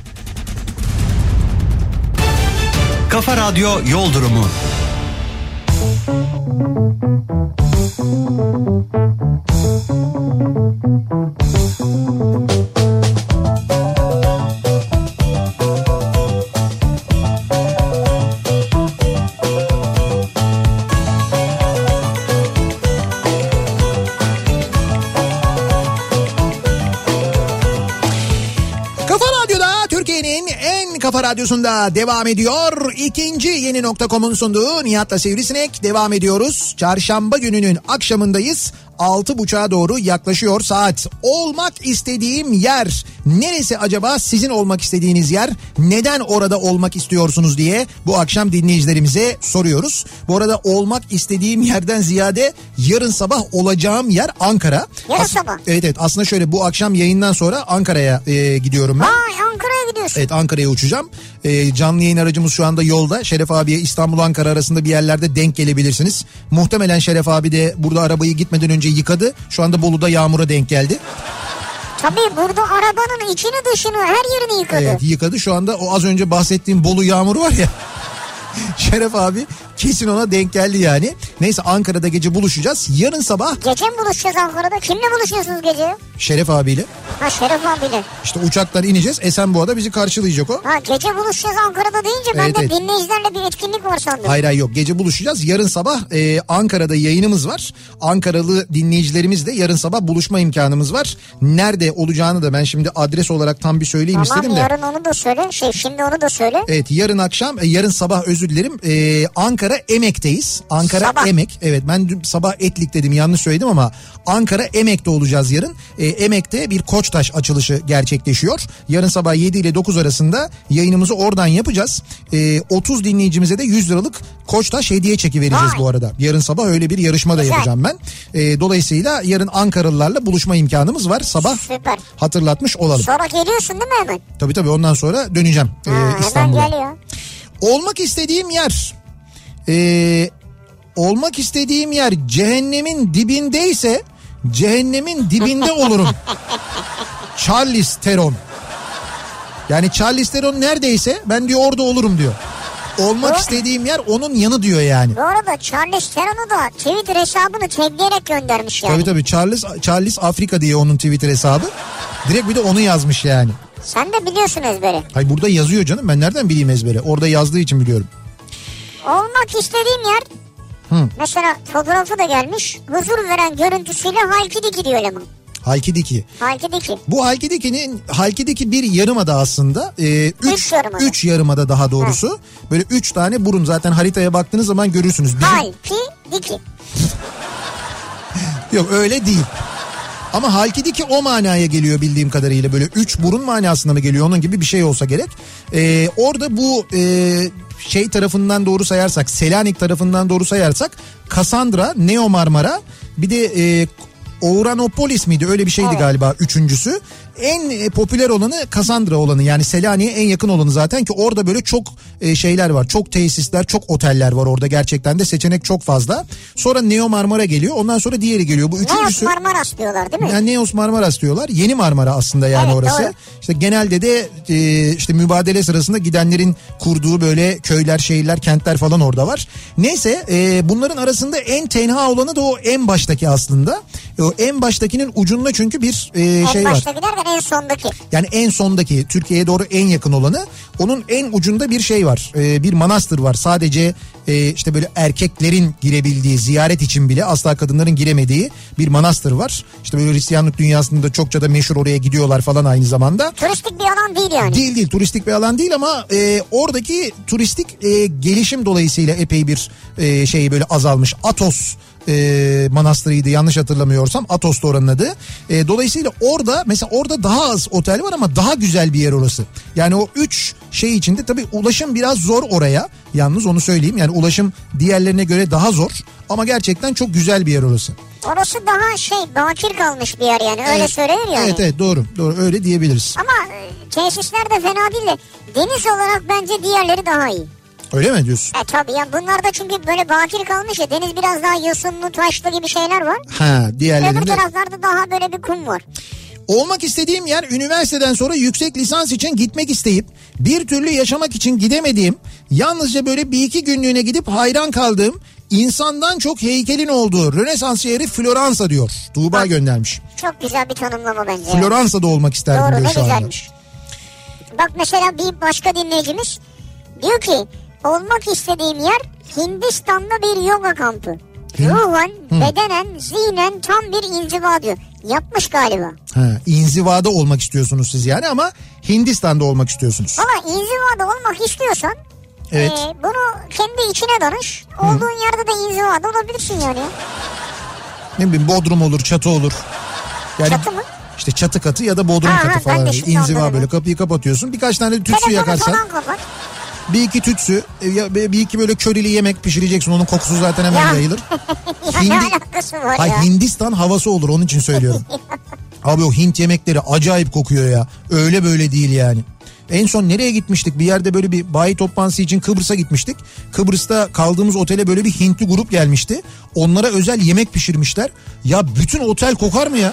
Kafa Radyo Yol Durumu. Kafa Radyosu'nda devam ediyor. İkinci Yeni nokta com'un sunduğu Nihat'la Sivrisinek devam ediyoruz. Çarşamba gününün akşamındayız. Altı buçuğa doğru yaklaşıyor saat. Olmak istediğim yer neresi acaba, sizin olmak istediğiniz yer, neden orada olmak istiyorsunuz diye bu akşam dinleyicilerimize soruyoruz. Bu arada olmak istediğim yerden ziyade yarın sabah olacağım yer Ankara. Yarın As- sabah? Evet evet, aslında şöyle, bu akşam yayından sonra Ankara'ya e, gidiyorum ben. Ay, Ankara'ya gidiyorsun. Evet, Ankara'ya uçacağım. E, canlı yayın aracımız şu anda yolda. Şeref abiye İstanbul-Ankara arasında bir yerlerde denk gelebilirsiniz. Muhtemelen Şeref abi de burada arabayı gitmeden önce yıkadı. Şu anda Bolu'da yağmura denk geldi. Tabii burada arabanın içini dışını her yerini yıkadı. Evet yıkadı. Şu anda o az önce bahsettiğim Bolu yağmuru var ya. Şeref abi kesin ona denk geldi yani. Neyse, Ankara'da gece buluşacağız. Yarın sabah... Gece mi buluşacağız Ankara'da? Kimle buluşuyorsunuz gece? Şeref abiyle. Ha, Şeref abiyle. İşte uçaktan ineceğiz. Esenboğa'da bizi karşılayacak o. Ha, gece buluşacağız Ankara'da deyince ben evet, de evet. dinleyicilerle bir etkinlik var sandım. Hayır hayır yok. Gece buluşacağız. Yarın sabah e, Ankara'da yayınımız var. Ankaralı dinleyicilerimizle yarın sabah buluşma imkanımız var. Nerede olacağını da ben şimdi adres olarak tam bir söyleyeyim tamam, istedim de. Tamam, yarın onu da söyle. Şey, şimdi onu da söyle. Evet, yarın akşam, e, yarın sabah özür dilerim. E, Ankara Emek'teyiz. Ankara sabah. Emek. Evet, ben dün sabah Etlik dedim, yanlış söyledim ama Ankara Emek'te olacağız yarın. E, Emek'te bir Koçtaş açılışı gerçekleşiyor. Yarın sabah yedi ile dokuz arasında yayınımızı oradan yapacağız. E, otuz dinleyicimize de yüz liralık Koçtaş hediye çeki vereceğiz bu arada. Yarın sabah öyle bir yarışma da yapacağım ben. E, dolayısıyla yarın Ankaralılarla buluşma imkanımız var. Sabah Süper. hatırlatmış olalım. Sonra geliyorsun değil mi hemen? Tabii tabii, ondan sonra döneceğim ha, e, İstanbul'a. Hemen geliyor. Olmak istediğim yer... Ee, olmak istediğim yer cehennemin dibindeyse cehennemin dibinde olurum. Charles Theron. Yani Charles Theron neredeyse ben diyor orada olurum diyor. Olmak Doğru. istediğim yer onun yanı diyor yani. Bu arada Charles Theron'u da Twitter hesabını tagleyerek göndermiş yani. Tabii tabii, Charles, Charles Afrika diye onun Twitter hesabı. Direkt bir de onu yazmış yani. Sen de biliyorsun ezberi. Hayır, burada yazıyor canım, ben nereden bileyim ezberi, orada yazdığı için biliyorum. Olmak istediğim yer, Hı. mesela fotoğrafı da gelmiş, huzur veren görüntüsüyle Halkidiki diyor eleman. Halkidiki. Halkidiki. Bu Halkidiki'nin, Halkidiki bir yarımada aslında. E, üç, üç yarımada. Üç yarımada daha doğrusu. Ha. Böyle üç tane burun, zaten haritaya baktığınız zaman görürsünüz. Bizim... Halkidiki. Yok öyle değil. Ama Halkidiki o manaya geliyor bildiğim kadarıyla. Böyle üç burun manasında mı geliyor, onun gibi bir şey olsa gerek. E, orada bu... E, şey tarafından doğru sayarsak, Selanik tarafından doğru sayarsak Kassandra, Neos Marmaras, bir de e, Oranopolis miydi? Öyle bir şeydi evet. galiba üçüncüsü. En popüler olanı Kassandra olanı, yani Selanik'e en yakın olanı zaten, ki orada böyle çok şeyler var. Çok tesisler, çok oteller var orada, gerçekten de seçenek çok fazla. Sonra Neo Marmara geliyor, ondan sonra diğeri geliyor. Bu üçüncüsü. Neos Marmaras diyorlar değil mi? Yani Neos Marmaras diyorlar. Yeni Marmara aslında yani evet, orası. Doğru. İşte genelde de işte mübadele sırasında gidenlerin kurduğu böyle köyler, şehirler, kentler falan orada var. Neyse bunların arasında en tenha olanı da o en baştaki aslında. O en baştakinin ucunda çünkü bir e, şey var. En baştakiler ve en sondaki. Yani en sondaki, Türkiye'ye doğru en yakın olanı. Onun en ucunda bir şey var. E, bir manastır var. Sadece e, işte böyle erkeklerin girebildiği, ziyaret için bile asla kadınların giremediği bir manastır var. İşte böyle Hristiyanlık dünyasında çokça da meşhur, oraya gidiyorlar falan aynı zamanda. Turistik bir alan değil yani. Değil değil turistik bir alan değil ama e, oradaki turistik e, gelişim dolayısıyla epey bir e, şey böyle azalmış. Athos E, manastırıydı yanlış hatırlamıyorsam, Athos'ta oranın adı. E, dolayısıyla orada mesela orada daha az otel var ama daha güzel bir yer orası. Yani o üç şey içinde tabii ulaşım biraz zor oraya. Yalnız onu söyleyeyim, yani ulaşım diğerlerine göre daha zor ama gerçekten çok güzel bir yer orası. Orası daha şey, bakir kalmış bir yer yani, öyle evet, söylenir yani. Evet evet doğru doğru öyle diyebiliriz. Ama tesisler de fena değil de deniz olarak bence diğerleri daha iyi. Öyle mi diyorsun? E tabii ya, bunlar da çünkü böyle bakir kalmış ya, deniz biraz daha yosunlu, taşlı gibi şeyler var. Ha, diğerlerinde. Öbür taraflarda daha böyle bir kum var. Olmak istediğim yer, üniversiteden sonra yüksek lisans için gitmek isteyip bir türlü yaşamak için gidemediğim, yalnızca böyle bir iki günlüğüne gidip hayran kaldığım, insandan çok heykelin olduğu Rönesans şehri Floransa diyor. Tuğba bak, göndermiş. Çok güzel bir tanımlama bence. Floransa'da olmak isterdim doğru, diyor şu anda. Doğru, ne güzelmiş. Bak mesela bir başka dinleyicimiz diyor ki, olmak istediğim yer Hindistan'da bir yoga kampı. Hı? Ruhen, hı, bedenen, zihnen tam bir inziva diyor. Yapmış galiba. Ha, inzivada olmak istiyorsunuz siz yani, ama Hindistan'da olmak istiyorsunuz. Valla inzivada olmak istiyorsan evet. e, bunu kendi içine danış. Olduğun hı. yerde de inzivada olabilirsin yani. Ne bileyim, bodrum olur, çatı olur. Yani... Çatı mı? İşte çatı katı ya da bodrum ha, katı falan. İnziva böyle, kapıyı kapatıyorsun. Birkaç tane tütsü yakarsan. Bir iki tütsü, bir iki böyle körili yemek pişireceksin. Onun kokusu zaten hemen ya. yayılır. ya Hindi... ne alakası var Hayır, ya? Hindistan havası olur, onun için söylüyorum. Abi o Hint yemekleri acayip kokuyor ya. Öyle böyle değil yani. En son nereye gitmiştik? Bir yerde böyle bir bayi toplantısı için Kıbrıs'a gitmiştik. Kıbrıs'ta kaldığımız otele böyle bir Hintli grup gelmişti. Onlara özel yemek pişirmişler. Ya bütün otel kokar mı ya?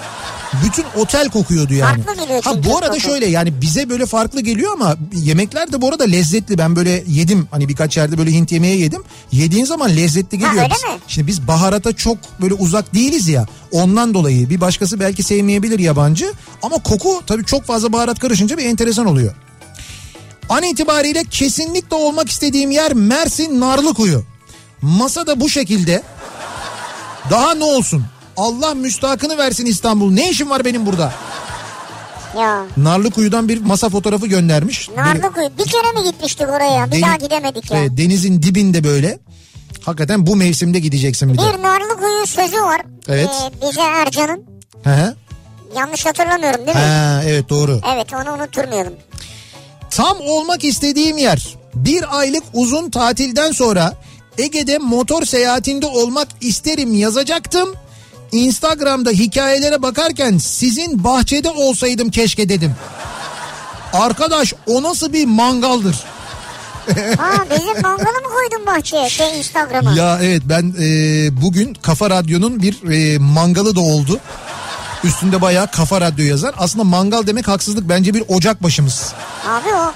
Bütün otel kokuyordu yani. Ha, bu arada şöyle, yani bize böyle farklı geliyor ama yemekler de bu arada lezzetli. Ben böyle yedim, hani birkaç yerde böyle Hint yemeği yedim. Yediğin zaman lezzetli geliyor. Ha, öyle mi? Şimdi biz baharata çok böyle uzak değiliz ya. Ondan dolayı bir başkası belki sevmeyebilir, yabancı. Ama koku tabii çok fazla baharat karışınca bir enteresan oluyor. An itibariyle kesinlikle olmak istediğim yer Mersin Narlıkuyu. Masa da bu şekilde. Daha ne olsun? Allah müstahakını versin İstanbul. Ne işim var benim burada? Ya. Narlıkuyu'dan bir masa fotoğrafı göndermiş. Narlıkuyu. Bir kere mi gitmiştik oraya? Bir Deni- daha gidemedik ya. E, denizin dibinde böyle. Hakikaten bu mevsimde gideceksin bir de. Bir Narlıkuyu sözü var. Evet. Ee, bize Ercan'ın. Hı hı. Yanlış hatırlamıyorum değil mi? Ha, evet doğru. Evet, onu unutturmayalım. Tam olmak istediğim yer, bir aylık uzun tatilden sonra Ege'de motor seyahatinde olmak isterim yazacaktım. Instagram'da hikayelere bakarken sizin bahçede olsaydım keşke dedim. Arkadaş, o nasıl bir mangaldır? Aa, bizim mangalı mı koydun bahçeye, şey, Instagram'a? Ya evet, ben e, bugün Kafa Radyo'nun bir e, mangalı da oldu. Üstünde bayağı Kafa Radyo yazar. Aslında mangal demek haksızlık. Bence bir ocak başımız. Abi o. Ha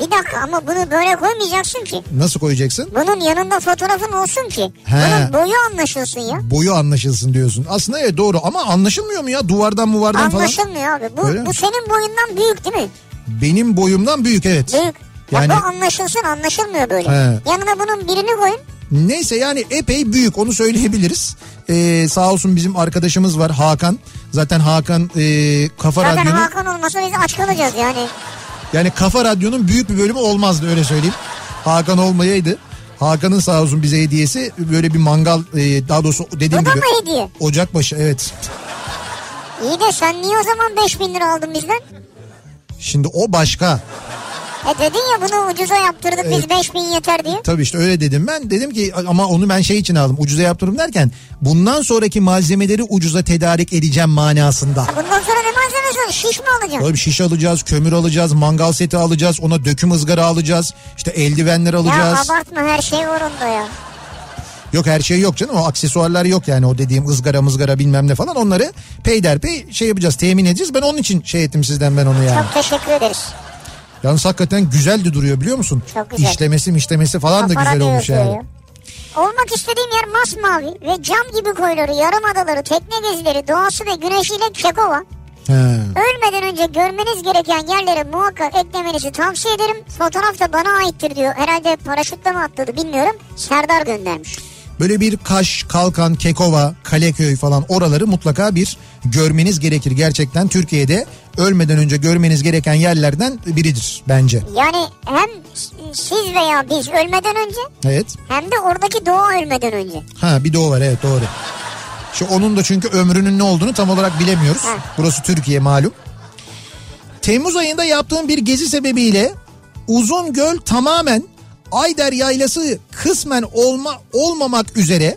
o... bir dakika, ama bunu böyle koymayacaksın ki. Nasıl koyacaksın? Bunun yanında fotoğrafın olsun ki. He. Bunun boyu anlaşılsın ya. Boyu anlaşılsın diyorsun. Aslında evet doğru, ama anlaşılmıyor mu ya? Duvardan muvardan falan. Anlaşılmıyor abi. Bu, bu senin boyundan büyük değil mi? Benim boyumdan büyük, evet. Büyük. Yani... Ya bu anlaşılsın, anlaşılmıyor böyle. He. Yanına bunun birini koyun. Neyse, yani epey büyük, onu söyleyebiliriz. Ee, sağ olsun bizim arkadaşımız var Hakan. Zaten Hakan e, Kafa Radyo'nun... Zaten Hakan olmasa biz aç kalacağız yani. Yani Kafa Radyo'nun büyük bir bölümü olmazdı, öyle söyleyeyim. Hakan olmayaydı. Hakan'ın sağ olsun bize hediyesi böyle bir mangal, e, daha doğrusu dediğim gibi... Bu da mı hediye? Ocakbaşı, evet. İyi de sen niye o zaman beş bin lira aldın bizden? Şimdi o başka... E dedin ya bunu ucuza yaptırdık evet. Biz beş bin yeter diye. Tabii işte öyle dedim ben. Dedim ki ama onu ben şey için aldım. Ucuza yaptırdım derken bundan sonraki malzemeleri ucuza tedarik edeceğim manasında. Ha, bundan sonra ne malzemesi var? Şiş mi alacağız? Tabii şiş alacağız, kömür alacağız, mangal seti alacağız. Ona döküm ızgara alacağız. İşte eldivenler alacağız. Ya abartma, her şey var onda ya. Yok her şey yok canım, o aksesuarlar yok yani, o dediğim ızgara mızgara bilmem ne falan, onları peyderpey şey yapacağız, temin edeceğiz. Ben onun için şey ettim sizden ben onu yani. Çok teşekkür ederiz. Yalnız hakikaten güzel de duruyor biliyor musun? Çok güzel. İşlemesi mişlemesi falan da güzel olmuş yani. Olmak istediğim yer masmavi ve cam gibi koyları, yarım adaları, tekne gezileri, doğası ve güneşiyle Çekova. He. Ölmeden önce görmeniz gereken yerlere muhakkak eklemenizi tavsiye ederim. Fotoğraf da bana aittir diyor. Herhalde paraşütle mi atladı bilmiyorum. Serdar göndermiş. Böyle bir Kaş, Kalkan, Kekova, Kaleköy falan oraları mutlaka bir görmeniz gerekir. Gerçekten Türkiye'de ölmeden önce görmeniz gereken yerlerden biridir bence. Yani hem siz veya biz ölmeden önce evet. Hem de oradaki doğa ölmeden önce. Ha bir doğa var evet doğru. Şu onun da çünkü ömrünün ne olduğunu tam olarak bilemiyoruz. Ha. Burası Türkiye malum. Temmuz ayında yaptığım bir gezi sebebiyle Uzungöl tamamen Ayder Yaylası kısmen olma, olmamak üzere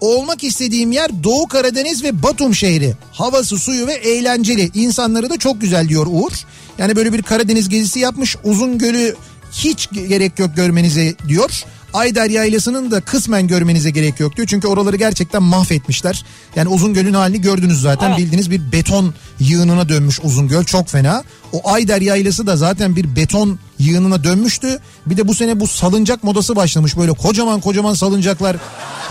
olmak istediğim yer Doğu Karadeniz ve Batum şehri. Havası, suyu ve eğlenceli. İnsanları da çok güzel diyor Uğur. Yani böyle bir Karadeniz gezisi yapmış. Uzungöl'ü hiç gerek yok görmenize diyor. Ayder Yaylası'nın da kısmen görmenize gerek yok diyor. Çünkü oraları gerçekten mahvetmişler. Yani Uzungöl'ün halini gördünüz zaten. Evet. Bildiğiniz bir beton yığınına dönmüş Uzungöl. Çok fena. O Ayder Yaylası da zaten bir beton yığınına dönmüştü. Bir de bu sene bu salıncak modası başlamış. Böyle kocaman kocaman salıncaklar.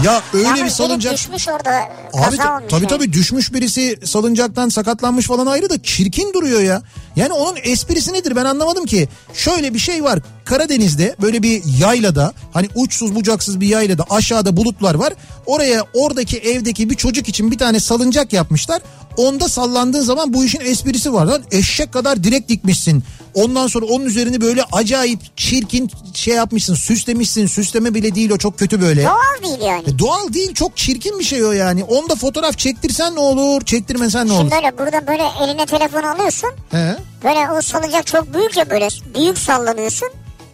Ya öyle yani bir salıncak. Düşmüş orada. Abi, tabii yani. Tabii düşmüş birisi salıncaktan sakatlanmış falan ayrı da çirkin duruyor ya. Yani onun esprisi nedir ben anlamadım ki. Şöyle bir şey var. Karadeniz'de böyle bir yaylada, hani uçsuz bucaksız bir yaylada aşağıda bulutlar var. Oraya oradaki evdeki bir çocuk için bir tane salıncak yapmışlar. Onda sallandığın zaman bu işin esprisi var lan. Eşek kadar direk dikmişsin. Ondan sonra onun üzerini böyle acayip çirkin şey yapmışsın. Süslemişsin. Süsleme bile değil o, çok kötü böyle. Doğal değil yani. E, doğal değil, çok çirkin bir şey o yani. Onda fotoğraf çektirsen ne olur, çektirmesen ne olur. Şimdi böyle burada böyle eline telefonu alıyorsun. He. Böyle o salıncak çok büyük ya, böyle büyük sallanıyorsun.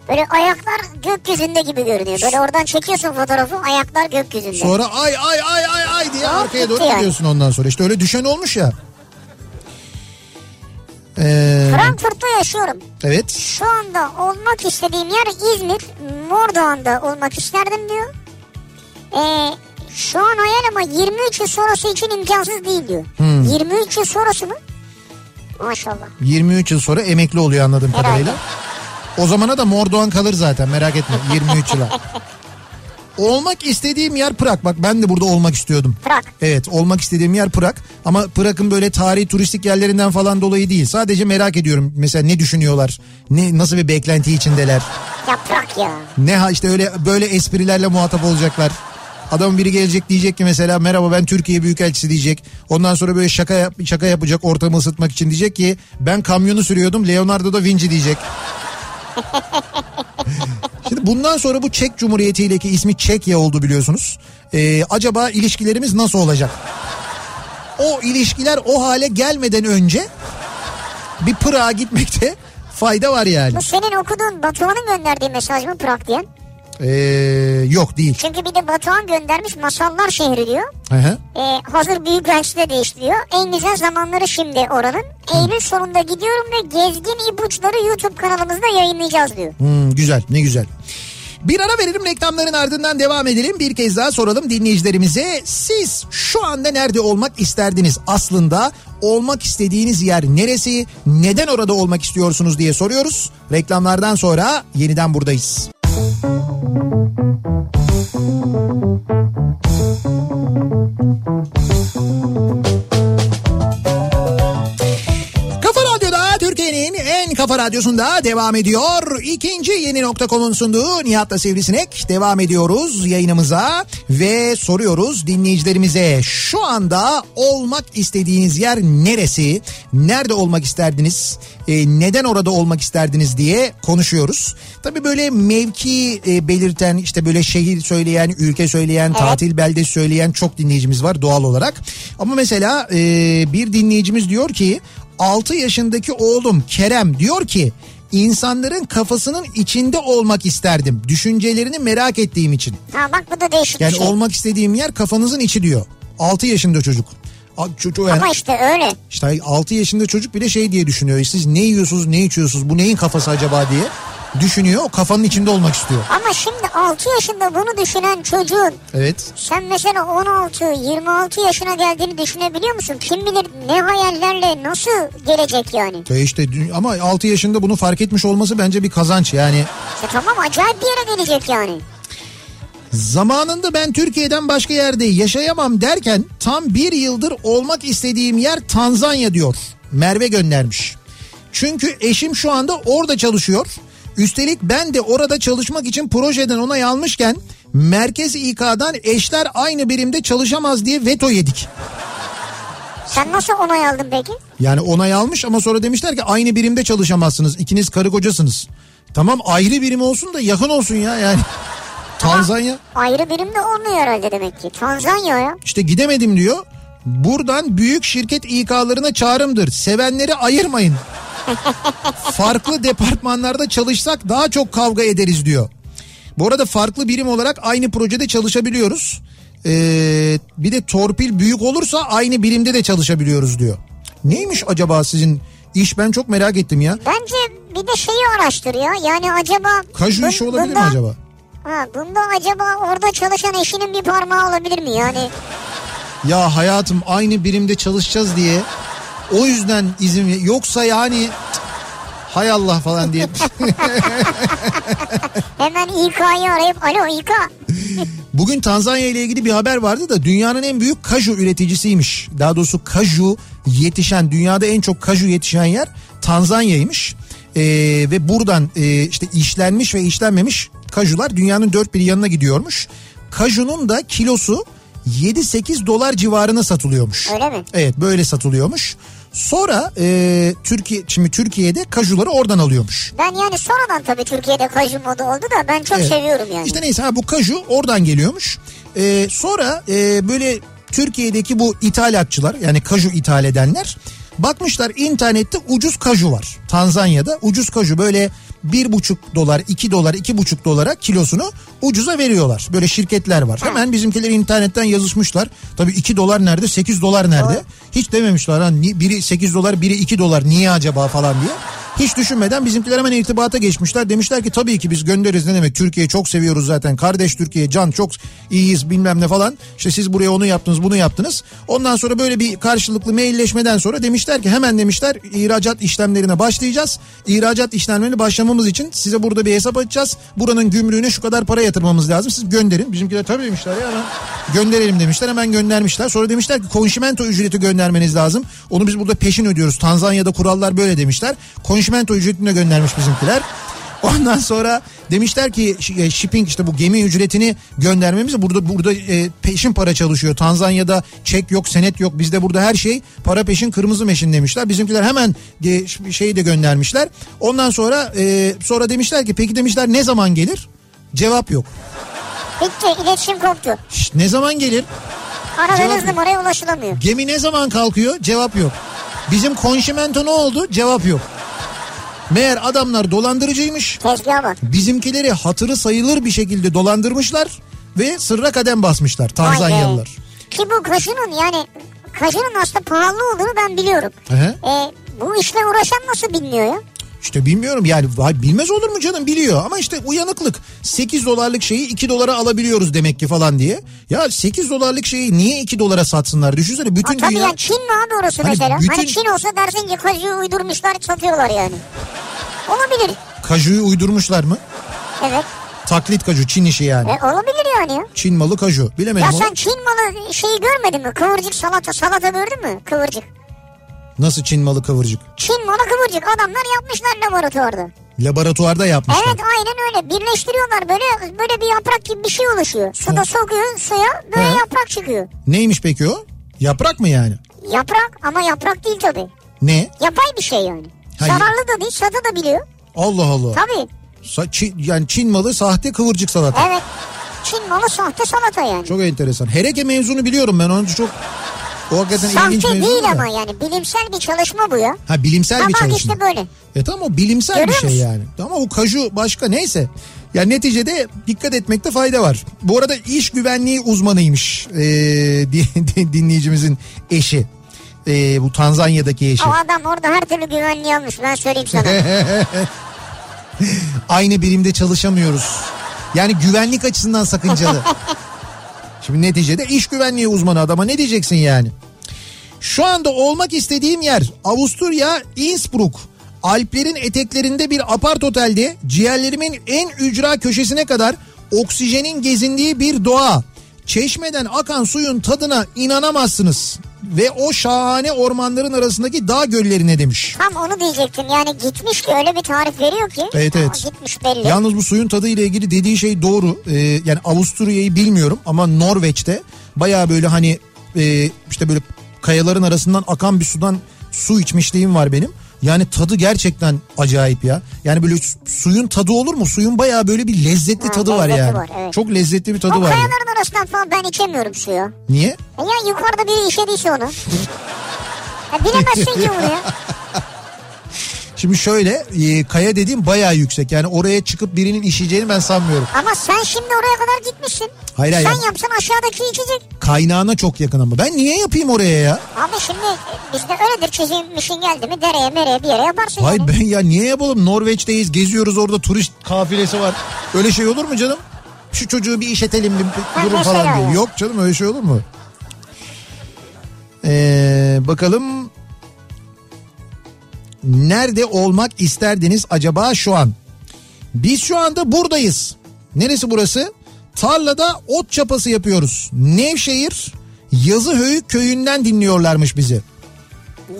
Böyle ayaklar gökyüzünde gibi görünüyor. Böyle oradan çekiyorsun fotoğrafı, ayaklar gökyüzünde. Sonra ay ay ay ay ay diye çok arkaya doğru gidiyorsun yani. Ondan sonra. İşte öyle düşen olmuş ya. Ee... Frankfurt'ta yaşıyorum. Evet. Şu anda olmak istediğim yer İzmir. Mordoğan'da olmak isterdim diyor. Ee, şu an hayal ama yirmi üç yıl sonrası için imkansız değil diyor. Hmm. yirmi üç yıl sonrası mı? Maşallah. yirmi üç yıl sonra emekli oluyor anladığım herhalde. Kadarıyla. O zamana da Mordoğan kalır zaten, merak etme, yirmi üç yıla. Olmak istediğim yer Prag. Bak ben de burada olmak istiyordum. Prag. Evet, olmak istediğim yer Prag. Ama Prag'ın böyle tarihi turistik yerlerinden falan dolayı değil. Sadece merak ediyorum mesela ne düşünüyorlar? Ne, nasıl bir beklenti içindeler? Ya Prag ya. Ne ha işte öyle böyle esprilerle muhatap olacaklar. Adam biri gelecek diyecek ki mesela merhaba ben Türkiye Büyükelçisi diyecek. Ondan sonra böyle şaka yap, şaka yapacak ortamı ısıtmak için, diyecek ki ben kamyonu sürüyordum Leonardo da Vinci diyecek. Şimdi bundan sonra bu Çek Cumhuriyeti ile ki ismi Çekya oldu biliyorsunuz. Ee, acaba ilişkilerimiz nasıl olacak? O ilişkiler o hale gelmeden önce bir Pırağa gitmekte fayda var yani. Bu senin okuduğun Batuhan'ın gönderdiği mesaj mı Pırak diyen? Ee, yok değil. Çünkü bir de Batuhan göndermiş masallar şehri diyor. Hı-hı. Ee, hazır büyükelçi de değiştiriyor. En güzel zamanları şimdi oranın. Eylül sonunda gidiyorum ve gezgin ipuçları YouTube kanalımızda yayınlayacağız diyor. Hmm, güzel, ne güzel. Bir ara verelim, reklamların ardından devam edelim. Bir kez daha soralım dinleyicilerimize. Siz şu anda nerede olmak isterdiniz? Aslında olmak istediğiniz yer neresi? Neden orada olmak istiyorsunuz diye soruyoruz. Reklamlardan sonra yeniden buradayız. Kafa Radyo'da, Türkiye'nin en kafa radyosunda devam ediyor. İkinci Yeni nokta com'un sunduğu Nihat'la Sivrisinek, devam ediyoruz yayınımıza ve soruyoruz dinleyicilerimize. Şu anda olmak istediğiniz yer neresi? Nerede olmak isterdiniz? E, neden orada olmak isterdiniz diye konuşuyoruz. Tabii böyle mevki e, belirten, işte böyle şehir söyleyen, ülke söyleyen, evet, tatil beldesi söyleyen çok dinleyicimiz var doğal olarak. Ama mesela e, bir dinleyicimiz diyor ki altı yaşındaki oğlum Kerem diyor ki İnsanların kafasının içinde olmak isterdim. Düşüncelerini merak ettiğim için. Ha bak bu da değişik. Yani şey. Olmak istediğim yer kafanızın içi diyor. altı yaşında çocuk. Çocuğu yani, ama işte öyle. İşte altı yaşında çocuk bile şey diye düşünüyor. Siz ne yiyorsunuz, ne içiyorsunuz, bu neyin kafası acaba diye düşünüyor. O kafanın içinde olmak istiyor. Ama şimdi altı yaşında bunu düşünen çocuğun. Evet. Sen mesela on altı yirmi altı yaşına geldiğini düşünebiliyor musun? Kim bilir ne hayallerle nasıl gelecek yani. E işte ama altı yaşında bunu fark etmiş olması bence bir kazanç yani. İşte tamam, acayip bir yere gelecek yani. Zamanında ben Türkiye'den başka yerde yaşayamam derken tam bir yıldır olmak istediğim yer Tanzanya diyor. Merve göndermiş. Çünkü eşim şu anda orada çalışıyor. Üstelik ben de orada çalışmak için projeden onay almışken Merkez İK'dan eşler aynı birimde çalışamaz diye veto yedik. Sen nasıl onay aldın peki? Yani onay almış ama sonra demişler ki aynı birimde çalışamazsınız. İkiniz karı kocasınız. Tamam, ayrı birim olsun da yakın olsun ya yani. Tanzanya. Ama ayrı birimde olmuyor herhalde demek ki. Tanzanya ya. İşte gidemedim diyor. Buradan büyük şirket İK'larına çağrımdır. Sevenleri ayırmayın. Farklı departmanlarda çalışsak daha çok kavga ederiz diyor. Bu arada farklı birim olarak aynı projede çalışabiliyoruz. Ee, bir de torpil büyük olursa aynı birimde de çalışabiliyoruz diyor. Neymiş acaba sizin iş, ben çok merak ettim ya. Bence bir de şeyi araştırıyor. Yani acaba... Kaju işi olabilir bunda, mi acaba? Ha, bunda acaba orada çalışan eşinin bir parmağı olabilir mi yani? Ya hayatım aynı birimde çalışacağız diye... O yüzden izin yoksa yani hay Allah falan diye. Hemen İK'yı arayıp alo İK. Bugün Tanzanya ile ilgili bir haber vardı da dünyanın en büyük kaju üreticisiymiş. Daha doğrusu kaju yetişen, dünyada en çok kaju yetişen yer Tanzanya'ymış. Ee, ve buradan e, işte işlenmiş ve işlenmemiş kajular dünyanın dört bir yanına gidiyormuş. Kajunun da kilosu yedi sekiz dolar civarına satılıyormuş. Öyle mi? Evet, böyle satılıyormuş. Sonra e, Türkiye şimdi Türkiye'de kajuları oradan alıyormuş. Ben yani sonradan tabii Türkiye'de kaju modu oldu da ben çok evet. seviyorum yani. İşte neyse ha, bu kaju oradan geliyormuş. E, sonra e, böyle Türkiye'deki bu ithalatçılar, yani kaju ithal edenler bakmışlar internette ucuz kaju var. Tanzanya'da ucuz kaju böyle bir buçuk dolar, iki dolar, iki buçuk dolara kilosunu ucuza veriyorlar. Böyle şirketler var. Hemen bizimkiler internetten yazışmışlar. Tabii iki dolar nerede, sekiz dolar nerede? Evet. Hiç dememişler lan biri sekiz dolar, biri iki dolar niye acaba falan diye. Hiç düşünmeden bizimkiler hemen irtibata geçmişler. Demişler ki tabii ki biz göndeririz, ne demek, Türkiye'yi çok seviyoruz zaten. Kardeş Türkiye, can çok iyiyiz bilmem ne falan. İşte siz buraya onu yaptınız, bunu yaptınız. Ondan sonra böyle bir karşılıklı mailleşmeden sonra demişler ki hemen demişler ihracat işlemlerine başlayacağız. İhracat işlemlerine başlamamız için size burada bir hesap açacağız. Buranın gümrüğüne şu kadar para yatırmamız lazım. Siz gönderin. Bizimkiler tabii demişler ya hemen gönderelim demişler. Hemen göndermişler. Sonra demişler ki konşimento ücreti göndermeniz lazım. Onu biz burada peşin ödüyoruz. Tanzanya'da kurallar böyle demişler. Konşimento ücretine göndermiş bizimkiler. Ondan sonra demişler ki shipping, işte bu gemi ücretini göndermemiz, burada burada peşin para çalışıyor. Tanzanya'da çek yok, senet yok. Bizde burada her şey para peşin, kırmızı meşin demişler. Bizimkiler hemen şeyi de göndermişler. Ondan sonra sonra demişler ki peki demişler ne zaman gelir? Cevap yok. Bitti, iletişim koptu. Şişt, ne zaman gelir? Aradığınız numaraya ulaşılamıyor. Gemi ne zaman kalkıyor? Cevap yok. Bizim konşimento ne oldu? Cevap yok. Meğer adamlar dolandırıcıymış. Tezgahı. Bizimkileri hatırı sayılır bir şekilde dolandırmışlar ve sırra kadem basmışlar Tanzanyalılar. Ki bu kajunun yani kajunun aslında pahalı olduğunu ben biliyorum. E, bu işle uğraşan nasıl bilmiyor ya? İşte bilmiyorum yani, bilmez olur mu canım, biliyor ama işte uyanıklık. sekiz dolarlık şeyi iki dolara alabiliyoruz demek ki falan diye. Ya sekiz dolarlık şeyi niye iki dolara satsınlar, düşünsene bütün ha, dünya. Tabii ya, Çin mi abi orası hani mesela? Bütün... Hani Çin olsa dersin ki kajuyu uydurmuşlar satıyorlar yani. Olabilir. Kajuyu uydurmuşlar mı? Evet. Taklit kaju, Çin işi yani. E, olabilir yani. Çin malı kaju, bilemedim. Ya sen onu. Çin malı şeyi görmedin mi? Kıvırcık salata, salata gördün mü? Kıvırcık. Nasıl Çin malı kıvırcık? Çin malı kıvırcık adamlar yapmışlar laboratuvarda. Laboratuvarda yapmışlar. Evet aynen öyle. Birleştiriyorlar böyle böyle bir yaprak gibi bir şey oluşuyor. Suda ha. sokuyor suya böyle ha. yaprak çıkıyor. Neymiş peki o? Yaprak mı yani? Yaprak ama yaprak değil tabii. Ne? Yapay bir şey yani. Hayır. Zararlı da değil, sadı da biliyor. Allah Allah. Tabii. Sa- Çin, yani Çin malı sahte kıvırcık salata. Evet. Çin malı sahte salata yani. Çok enteresan. Hereke mevzunu biliyorum ben. Onu çok... Bu hakikaten sahte ilginç mevzu değil ama yani bilimsel bir çalışma bu ya. Ha bilimsel tamam bir çalışma. Tamam işte böyle. E tamam o bilimsel görüyor bir şey musun? Yani. Ama o kaju başka neyse. Yani neticede dikkat etmekte fayda var. Bu arada iş güvenliği uzmanıymış ee, dinleyicimizin eşi. Ee, bu Tanzanya'daki eşi. O adam orada her türlü güvenliği almış ben söyleyeyim sana. Aynı birimde çalışamıyoruz. Yani güvenlik açısından sakıncalı. Şimdi neticede iş güvenliği uzmanı adama ne diyeceksin yani? Şu anda olmak istediğim yer Avusturya Innsbruck. Alplerin eteklerinde bir apart otelde ciğerlerimin en ücra köşesine kadar oksijenin gezindiği bir doğa. Çeşmeden akan suyun tadına inanamazsınız. Ve o şahane ormanların arasındaki dağ göllerine demiş. Tam onu diyecektim yani gitmiş ki öyle bir tarif veriyor ki. Evet evet. Gitmiş belli. Yalnız bu suyun tadı ile ilgili dediği şey doğru. Ee, yani Avusturya'yı bilmiyorum ama Norveç'te baya böyle hani e, işte böyle kayaların arasından akan bir sudan su içmişliğim var benim. Yani tadı gerçekten acayip ya. Yani böyle suyun tadı olur mu? Suyun bayağı böyle bir lezzetli ha, tadı lezzetli var yani. Var, evet. Çok lezzetli bir tadı o var. O kayaların yani arasından falan ben içemiyorum suyu. Niye? E ya yukarıda biri işediyse onu. Ya bilemezsin ki onu ya. Şimdi şöyle e, kaya dediğim bayağı yüksek. Yani oraya çıkıp birinin işeyeceğini ben sanmıyorum. Ama sen şimdi oraya kadar gitmişsin. Hayır hayır. Sen yani yapsan aşağıdaki içecek. Kaynağına çok yakın ama. Ben niye yapayım oraya ya? Abi şimdi bizde öyledir çizilmişin geldi mi dereye mereye bir yere yaparsın. Hayır yani. Ben ya niye yapalım? Norveç'teyiz geziyoruz orada turist kafilesi var. Öyle şey olur mu canım? Şu çocuğu bir işetelim bir durum falan diyor. Yok canım öyle şey olur mu? Ee, bakalım... Nerede olmak isterdiniz acaba şu an? Biz şu anda buradayız. Neresi burası? Tarlada ot çapası yapıyoruz. Nevşehir Yazıhöyük köyünden dinliyorlarmış bizi.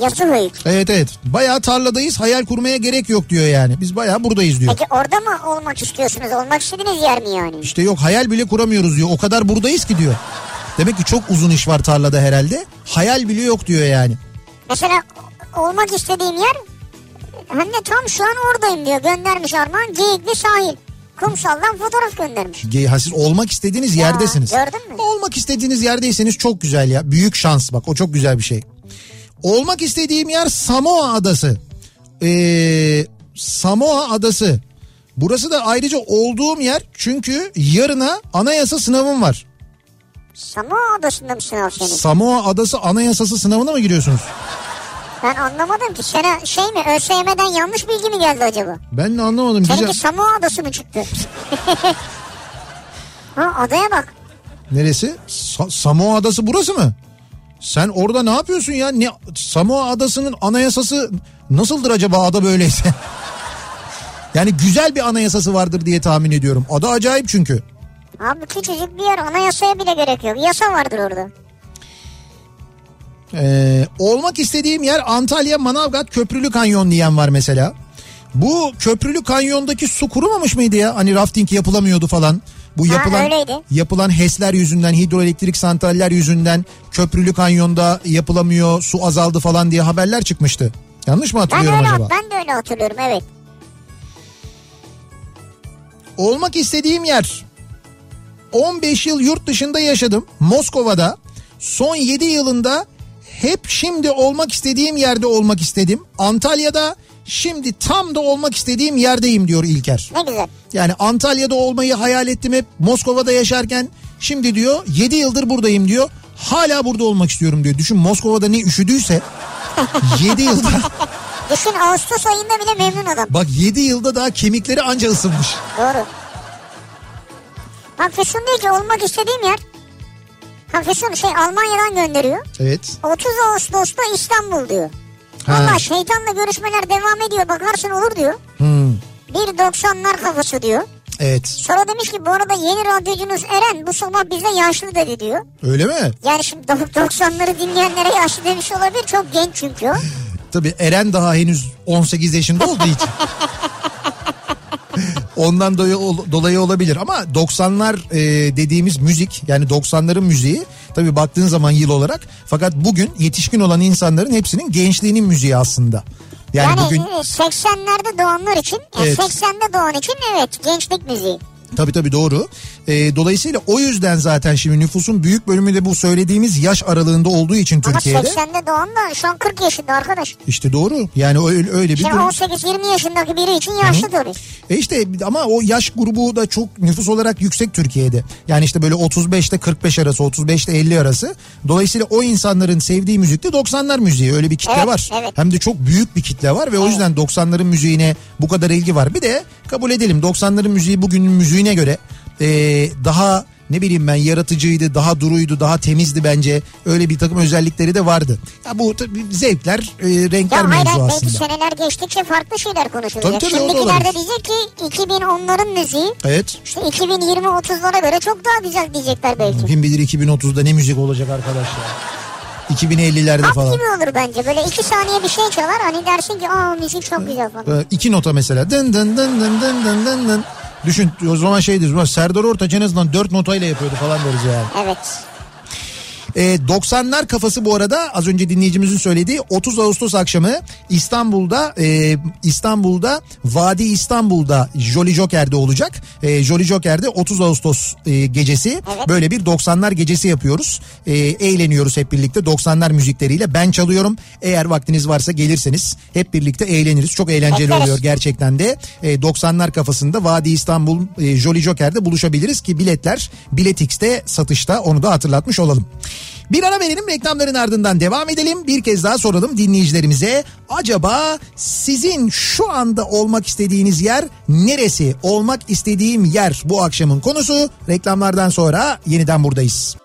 Yazıhöyük. Evet evet. Bayağı tarladayız. Hayal kurmaya gerek yok diyor yani. Biz bayağı buradayız diyor. Peki orada mı olmak istiyorsunuz? Olmak istediğiniz yer mi yani? İşte yok hayal bile kuramıyoruz diyor. O kadar buradayız ki diyor. Demek ki çok uzun iş var tarlada herhalde. Hayal bile yok diyor yani. Mesela olmak istediğim yer... Anne tam şu an oradayım diyor. Göndermiş Armağan. Geyikli sahil. Kumsaldan fotoğraf göndermiş. Ha, siz olmak istediğiniz ya, yerdesiniz. Gördün mü? Olmak istediğiniz yerdeyseniz çok güzel ya. Büyük şans bak o çok güzel bir şey. Olmak istediğim yer Samoa Adası. Ee, Samoa Adası. Burası da ayrıca olduğum yer. Çünkü yarına anayasa sınavım var. Samoa Adası'nda mı sınav senin? Samoa Adası anayasası sınavına mı giriyorsunuz? Ben anlamadım ki sana şey mi ÖSYM'den yanlış bilgi mi geldi acaba? Ben de anlamadım. Seninki bize... Samoa Adası mı çıktı? Ha adaya bak. Neresi? Sa- Samoa Adası burası mı? Sen orada ne yapıyorsun ya? Ne... Samoa Adası'nın anayasası nasıldır acaba ada böyleyse? Yani güzel bir anayasası vardır diye tahmin ediyorum. Ada acayip çünkü. Abi küçücük bir yer anayasaya bile gerek yok. Yasa vardır orada. Ee, olmak istediğim yer Antalya Manavgat Köprülü Kanyon diyen var mesela. Bu Köprülü Kanyon'daki su kurumamış mıydı ya? Hani rafting yapılamıyordu falan. Bu yapılan ha, yapılan HES'ler yüzünden, hidroelektrik santraller yüzünden Köprülü Kanyon'da yapılamıyor, su azaldı falan diye haberler çıkmıştı. Yanlış mı hatırlıyorum ben öyle, acaba? Ben de öyle hatırlıyorum, evet. Olmak istediğim yer. on beş yıl yurt dışında yaşadım. Moskova'da. Son yedi yılında hep şimdi olmak istediğim yerde olmak istedim. Antalya'da şimdi tam da olmak istediğim yerdeyim diyor İlker. Ne güzel. Yani Antalya'da olmayı hayal ettim hep Moskova'da yaşarken. Şimdi diyor yedi yıldır buradayım diyor. Hala burada olmak istiyorum diyor. Düşün Moskova'da ne üşüdüyse yedi yılda. Düşün Ağustos ayında bile memnun adam. Bak yedi yılda daha kemikleri anca ısınmış. Doğru. Bak Füsun diyor ki olmak istediğim yer. Profesör şey Almanya'dan gönderiyor. Evet. otuz Ağustos'ta İstanbul diyor. Valla şeytanla görüşmeler devam ediyor. Bakarsın olur diyor. Hmm. bir doksanlar kafası diyor. Evet. Sonra demiş ki bu arada yeni radyocunuz Eren bu sabah bize yaşlı dedi diyor. Öyle mi? Yani şimdi doksanları dinleyenlere yaşlı demiş olabilir. Çok genç çünkü o. Tabii Eren daha henüz on sekiz yaşında olduğu için. Ondan dolayı olabilir ama doksanlar dediğimiz müzik yani doksanların müziği tabii baktığın zaman yıl olarak fakat bugün yetişkin olan insanların hepsinin gençliğinin müziği aslında. Yani, yani bugün seksenlerde doğanlar için evet. seksen'de doğan için evet gençlik müziği. Tabii tabii doğru. E, dolayısıyla o yüzden zaten şimdi nüfusun büyük bölümü de bu söylediğimiz yaş aralığında olduğu için ama Türkiye'de. Ama seksende doğan da şu an kırk yaşında arkadaş. İşte doğru. Yani öyle, öyle bir durum. Şimdi on sekiz yirmi yaşındaki biri için yaşlı diyoruz. E işte ama o yaş grubu da çok nüfus olarak yüksek Türkiye'de. Yani işte böyle otuz beşte kırk beş arası, otuz beşte elli arası. Dolayısıyla o insanların sevdiği müzik de doksanlar müziği. Öyle bir kitle evet, var. Evet. Hem de çok büyük bir kitle var ve evet. O yüzden doksanların müziğine bu kadar ilgi var. Bir de kabul edelim doksanların müziği bugünün müziğine göre Ee, daha ne bileyim ben yaratıcıydı, daha duruydu, daha temizdi bence. Öyle bir takım özellikleri de vardı. Ya bu zevkler, e, renkler ya mevzu hayır, aslında. Belki seneler geçtikçe farklı şeyler konuşulacak. Tabii, tabii, şimdikilerde diyecek ki iki bin onların müziği evet. İşte iki bin yirmi otuzlara göre çok daha güzel diyecekler belki. Kim bilir iki bin otuzda ne müzik olacak arkadaşlar. iki bin ellilerde Hap falan. Hap gibi olur bence. Böyle iki saniye bir şey çalar. Hani dersin ki aa müzik çok güzel falan. İki nota mesela. Dın dın dın dın dın dın dın dın. Düşün o zaman şeydir Serdar Ortaç en azından dört notayla yapıyordu falan deriz yani. Evet. E, doksanlar kafası bu arada az önce dinleyicimizin söylediği otuz Ağustos akşamı İstanbul'da e, İstanbul'da Vadi İstanbul'da Jolly Joker'de olacak. E, Jolly Joker'de otuz Ağustos e, gecesi evet. Böyle bir doksanlar gecesi yapıyoruz. E, eğleniyoruz hep birlikte doksanlar müzikleriyle. Ben çalıyorum. Eğer vaktiniz varsa gelirseniz hep birlikte eğleniriz. Çok eğlenceli evet. Oluyor gerçekten de. E, doksanlar kafasında Vadi İstanbul e, Jolly Joker'de buluşabiliriz ki biletler Biletix'te satışta. Onu da hatırlatmış olalım. Bir ara verelim, reklamların ardından devam edelim. Bir kez daha soralım dinleyicilerimize. Acaba sizin şu anda olmak istediğiniz yer neresi? Olmak istediğim yer bu akşamın konusu. Reklamlardan sonra yeniden buradayız.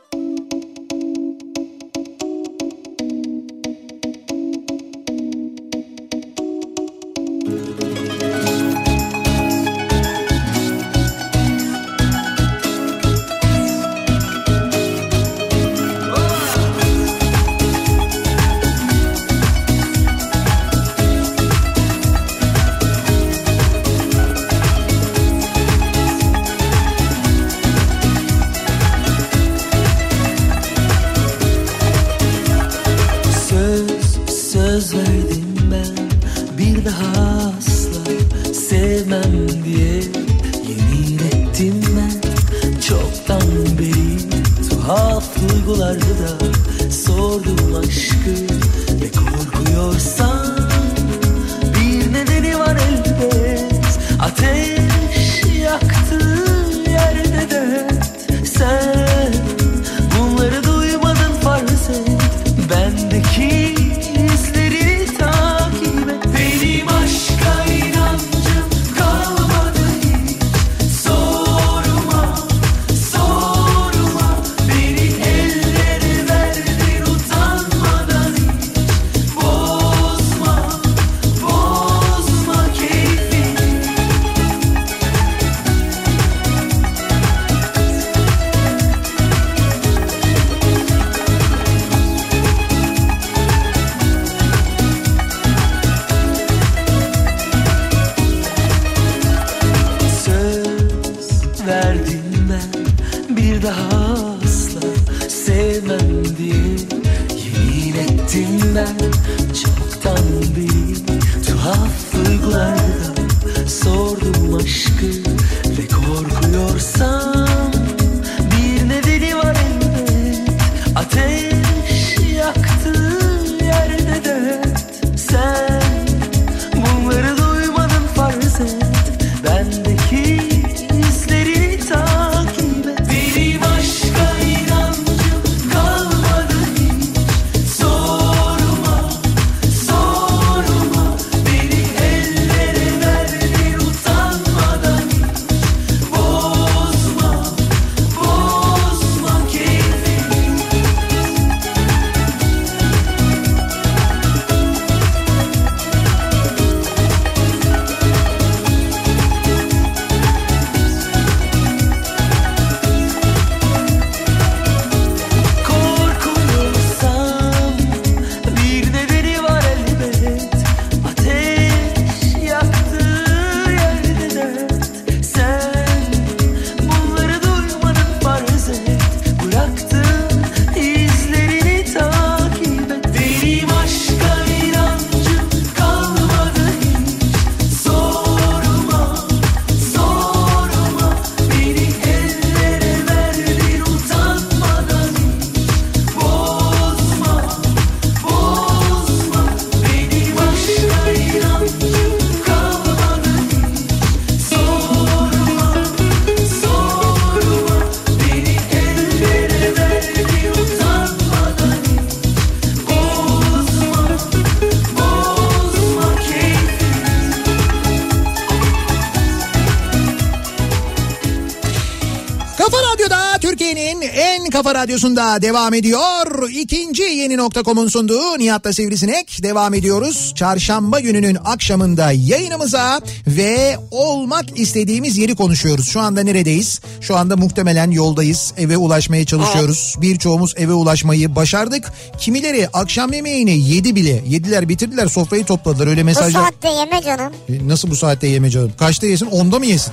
Kafa Radyosu'nda devam ediyor. İkinci Yeni nokta com'un sunduğu Nihat'la Sivrisinek devam ediyoruz. Çarşamba gününün akşamında yayınımıza ve olmak istediğimiz yeri konuşuyoruz. Şu anda neredeyiz? Şu anda muhtemelen yoldayız. Eve ulaşmaya çalışıyoruz. Evet. Birçoğumuz eve ulaşmayı başardık. Kimileri akşam yemeğini yedi bile. Yediler, bitirdiler, sofrayı topladılar. Öyle mesajlar. Bu saatte yeme canım. Nasıl bu saatte yeme canım? Kaçta yesin? Onda mı yesin?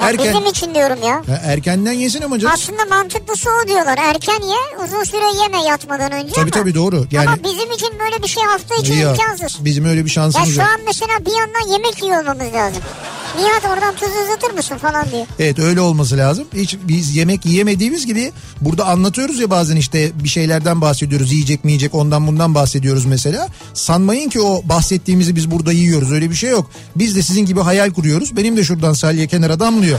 Erken. Bizim için diyorum ya. ya erkenden yesin ama canım. Aslında mantıklısı o diyorlar. Erken ye, uzun süre yeme yatmadan önce. Tabii ama. Tabii doğru. Yani... Ama bizim için böyle bir şey hafta için ya, imkansız. Bizim öyle bir şansımız yok. Ya şu an mesela bir yandan yemek yiyor olmamız lazım. Nihat oradan tuzu uzatır mısın falan diye. Evet öyle olması lazım. Hiç biz yemek yiyemediğimiz gibi burada anlatıyoruz ya, bazen işte bir şeylerden bahsediyoruz. Yiyecek mi yiyecek, ondan bundan bahsediyoruz mesela. Sanmayın ki o bahsettiğimizi biz burada yiyoruz. Öyle bir şey yok. Biz de sizin gibi hayal kuruyoruz. Benim de şuradan salya kenara damlıyor.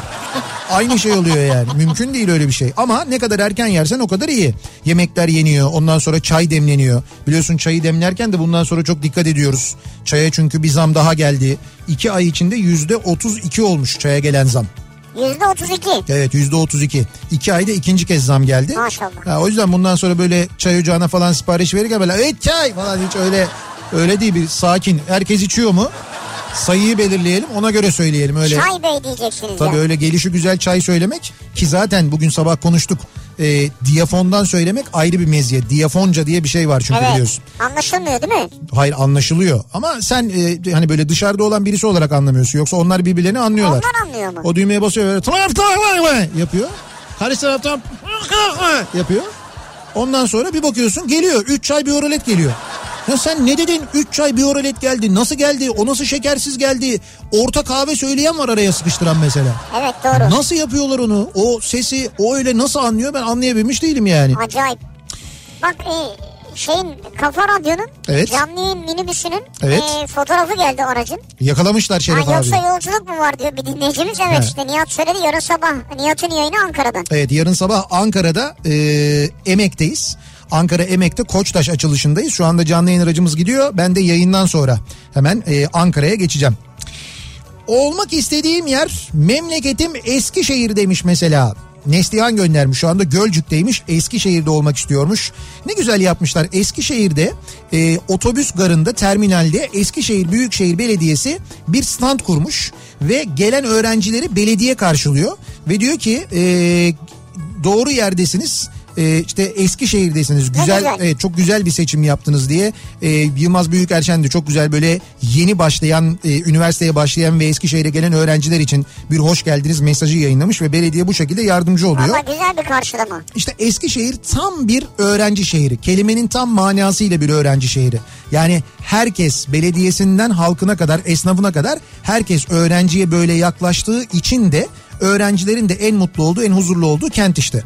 Aynı şey oluyor yani. Mümkün değil öyle bir şey. Ama ne kadar erken yersen o kadar iyi. Yemekler yeniyor. Ondan sonra çay demleniyor. Biliyorsun çayı demlerken de bundan sonra çok dikkat ediyoruz. Çaya çünkü bir zam daha geldi. İki ay içinde yüzde otuz iki olmuş çaya gelen zam. Yüzde otuz iki. Evet yüzde otuz iki. İki ayda ikinci kez zam geldi. Maşallah. Ha, o yüzden bundan sonra böyle çay ocağına falan sipariş verirken böyle evet çay falan hiç öyle öyle değil, bir sakin. Herkes içiyor mu? Sayıyı belirleyelim, ona göre söyleyelim öyle. Çay bey diyeceksiniz. Tabii ya. Öyle gelişi güzel çay söylemek ki zaten bugün sabah konuştuk. E, diyafondan söylemek ayrı bir meziyet. Diyafonca diye bir şey var çünkü, evet, biliyorsun. Anlaşılmıyor değil mi? Hayır anlaşılıyor ama sen e, hani böyle dışarıda olan birisi olarak anlamıyorsun. Yoksa onlar birbirlerini anlıyorlar. Onlar anlıyor mu? O düğmeye basıyor böyle yapıyor. Karşı taraftan yapıyor. Ondan sonra bir bakıyorsun geliyor üç çay bir oralet geliyor. Ya sen ne dedin? Üç çay bir oralet geldi. Nasıl geldi? O nasıl şekersiz geldi? Orta kahve söyleyen var araya sıkıştıran mesela. Evet doğru. Nasıl yapıyorlar onu? O sesi o öyle nasıl anlıyor? Ben anlayabilmiş değilim yani. Acayip. Bak şeyin Kafa Radyo'nun evet. canlı yayın minibüsünün evet. e, fotoğrafı geldi aracın. Yakalamışlar Şeref ha, yoksa abi. Yoksa yolculuk mu var diyor bir dinleyicimiz. Evet ha. işte Nihat söyledi yarın sabah. Nihat'ın yayını Ankara'dan. Evet yarın sabah Ankara'da e, Emek'teyiz. Ankara Emek'te Koçtaş açılışındayız. Şu anda canlı yayın aracımız gidiyor. Ben de yayından sonra hemen e, Ankara'ya geçeceğim. Olmak istediğim yer memleketim Eskişehir demiş mesela. Neslihan göndermiş, şu anda Gölcük'teymiş, Eskişehir'de olmak istiyormuş. Ne güzel yapmışlar. Eskişehir'de e, otobüs garında, terminalde Eskişehir Büyükşehir Belediyesi bir stand kurmuş ve gelen öğrencileri belediye karşılıyor ve diyor ki e, doğru yerdesiniz. Ee, işte Eskişehir'desiniz, güzel, güzel. E, çok güzel bir seçim yaptınız diye e, Yılmaz Büyükerşen de çok güzel böyle yeni başlayan e, üniversiteye başlayan ve Eskişehir'e gelen öğrenciler için bir hoş geldiniz mesajı yayınlamış ve belediye bu şekilde yardımcı oluyor. Ama güzel bir karşılama. İşte Eskişehir tam bir öğrenci şehri, kelimenin tam manasıyla bir öğrenci şehri. Yani herkes, belediyesinden halkına kadar, esnafına kadar herkes öğrenciye böyle yaklaştığı için de öğrencilerin de en mutlu olduğu, en huzurlu olduğu kent işte.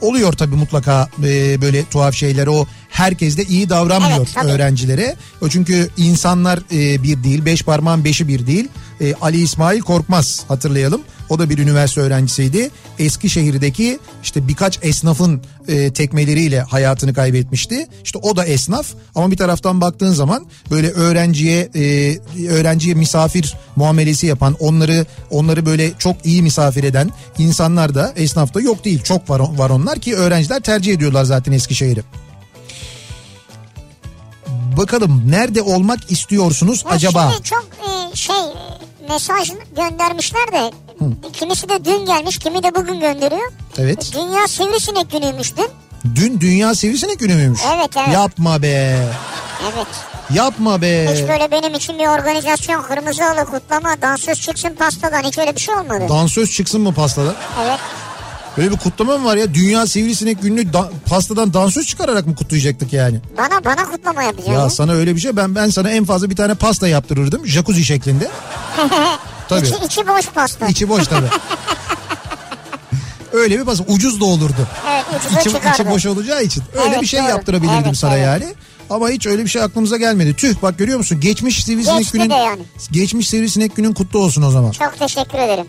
Oluyor tabii mutlaka e, böyle tuhaf şeyler, o herkes de iyi davranmıyor evet, öğrencilere. O çünkü insanlar e, bir değil, beş parmağın beşi bir değil. E, Ali İsmail Korkmaz hatırlayalım. O da bir üniversite öğrencisiydi. Eskişehir'deki işte birkaç esnafın e, tekmeleriyle hayatını kaybetmişti. İşte o da esnaf ama bir taraftan baktığın zaman böyle öğrenciye e, öğrenciye misafir muamelesi yapan, onları onları böyle çok iyi misafir eden insanlar da esnafta yok değil. Çok var, var onlar ki öğrenciler tercih ediyorlar zaten Eskişehir'i. Bakalım nerede olmak istiyorsunuz ya acaba? Şimdi çok e, şey mesaj göndermişler de Hı. kimisi de dün gelmiş, kimi de bugün gönderiyor. Evet. Dünya Sivrisinek günüymüş dün. Dün Dünya Sivrisinek günü müymüş? Evet evet. Yapma be. Evet. Yapma be. Hiç böyle benim için bir organizasyon, kırmızı halı kutlama, dansöz çıksın pastadan, hiç öyle bir şey olmadı. Dansöz çıksın mı pastadan? Evet. Böyle bir kutlama mı var ya? Dünya Sivrisinek gününü da, pastadan dansöz çıkararak mı kutlayacaktık yani? Bana bana kutlama yapacağım. Ya sana öyle bir şey, ben ben sana en fazla bir tane pasta yaptırırdım. Jacuzzi şeklinde. Tabii. İçi, içi boş pasta. İçi boş tabii. Öyle bir pasta. Ucuz da olurdu. Evet ucuza içi, çıkardı. İçi boş olacağı için. Öyle evet, bir şey doğru. yaptırabilirdim evet, sana evet. yani. Ama hiç öyle bir şey aklımıza gelmedi. Tüh bak görüyor musun? Geçmiş Sivrisinek Geçti günün... Yani. Geçmiş Sivrisinek günün kutlu olsun o zaman. Çok teşekkür ederim.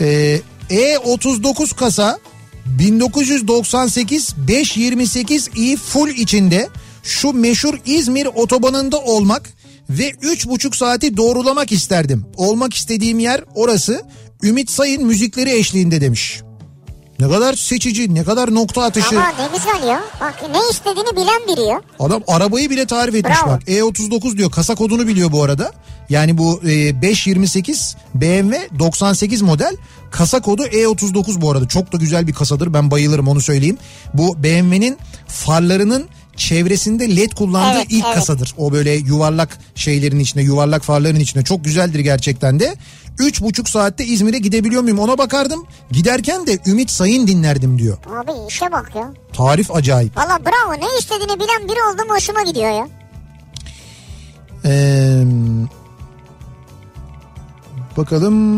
Eee... E otuz dokuz kasa bin dokuz yüz doksan sekiz beş yüz yirmi sekiz i full içinde şu meşhur İzmir otobanında olmak ve üç buçuk saati doğrulamak isterdim. Olmak istediğim yer orası. Ümit Sayın müzikleri eşliğinde demiş. Ne kadar seçici, ne kadar nokta atışı. Ama ne güzel ya. Bak ne istediğini bilen biri ya. Adam arabayı bile tarif etmiş. Bravo. Bak. E otuz dokuz diyor. Kasa kodunu biliyor bu arada. Yani bu e, beş yüz yirmi sekiz B M W doksan sekiz model. Kasa kodu E otuz dokuz bu arada. Çok da güzel bir kasadır. Ben bayılırım, onu söyleyeyim. Bu B M W'nin farlarının çevresinde led kullandığı evet, ilk evet. kasadır. O böyle yuvarlak şeylerin içinde, yuvarlak farların içinde. Çok güzeldir gerçekten de. Üç buçuk saatte İzmir'e gidebiliyor muyum ona bakardım. Giderken de Ümit Sayın dinlerdim diyor. Abi işe bak ya. Tarif acayip. Valla bravo, ne istediğini bilen biri oldum, hoşuma gidiyor ya. Ee, bakalım.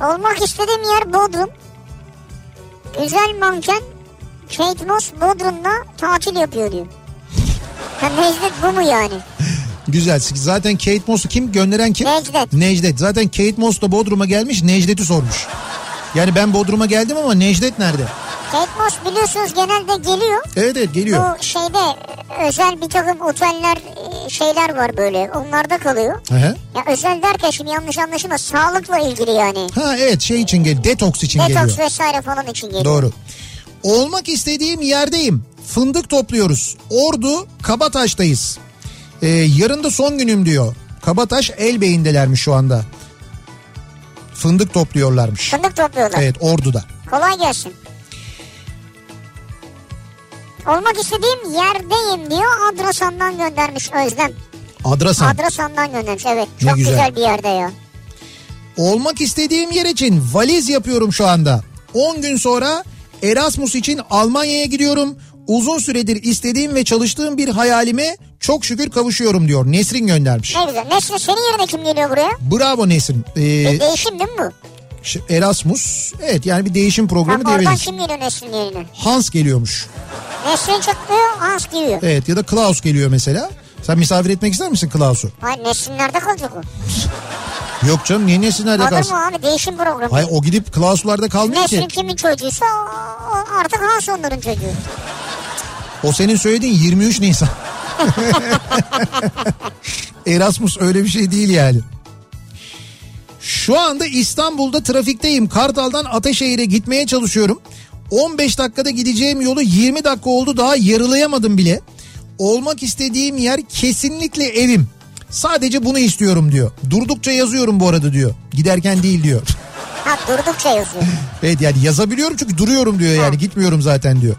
Olmak istediğim yer Bodrum. Güzel manken Kate Moss Bodrum'da tatil yapıyor diyor. Necdet bu mu yani? Güzel. Zaten Kate Moss'u kim? Gönderen kim? Necdet. Necdet. Zaten Kate Moss da Bodrum'a gelmiş, Necdet'i sormuş. Yani ben Bodrum'a geldim ama Necdet nerede? Kate Moss biliyorsunuz genelde geliyor. Evet evet geliyor. Bu şeyde özel bir takım oteller şeyler var böyle. Onlarda kalıyor. Hı-hı. Ya özel derken şimdi yanlış anlaşılma, sağlıkla ilgili yani. Ha evet, şey için geliyor. Detoks için Detox geliyor. Detoks vesaire falan için geliyor. Doğru. Olmak istediğim yerdeyim. Fındık topluyoruz. Ordu Kabataş'tayız. Ee, yarın da son günüm diyor. Kabataş Elbey'indelermiş şu anda. Fındık topluyorlarmış. Fındık topluyorlar. Evet, Ordu'da. Kolay gelsin. Olmak istediğim yerdeyim diyor. Adrasan'dan göndermiş Özlem. Adrasan. Adrasan'dan göndermiş, evet. Çok güzel. güzel bir yerde ya. Olmak istediğim yer için valiz yapıyorum şu anda. on gün sonra Erasmus için Almanya'ya gidiyorum. Uzun süredir istediğim ve çalıştığım bir hayalime çok şükür kavuşuyorum diyor. Nesrin göndermiş. Ne güzel. Nesrin, senin yerine kim geliyor buraya? Bravo Nesrin. Ee, e, değişim değil mi bu? Erasmus. Evet, yani bir değişim programı diyebiliriz. Oradan kim geliyor Nesrin yerine? Hans geliyormuş. Nesrin çıkmıyor, Hans geliyor. Evet, ya da Klaus geliyor mesela. Sen misafir etmek ister misin Klaus'u? Hayır, Nesrin nerede kalacak o? Yok canım, niye Nesrin'lerde kalsın? Olur mu abi, değişim programı. Hayır, o gidip Klaus'larda kalmıyor ki. Nesrin kimin çocuğuysa artık Hans onların çocuğu. O senin söylediğin yirmi üç Nisan. Erasmus öyle bir şey değil yani. Şu anda İstanbul'da trafikteyim. Kartal'dan Ataşehir'e gitmeye çalışıyorum. on beş dakikada gideceğim yolu yirmi dakika oldu, daha yarılayamadım bile. Olmak istediğim yer kesinlikle evim. Sadece bunu istiyorum diyor. Durdukça yazıyorum bu arada diyor. Giderken değil diyor. Ha, durdukça yazıyorum. Evet, yani yazabiliyorum çünkü duruyorum diyor, yani ha. Gitmiyorum zaten diyor.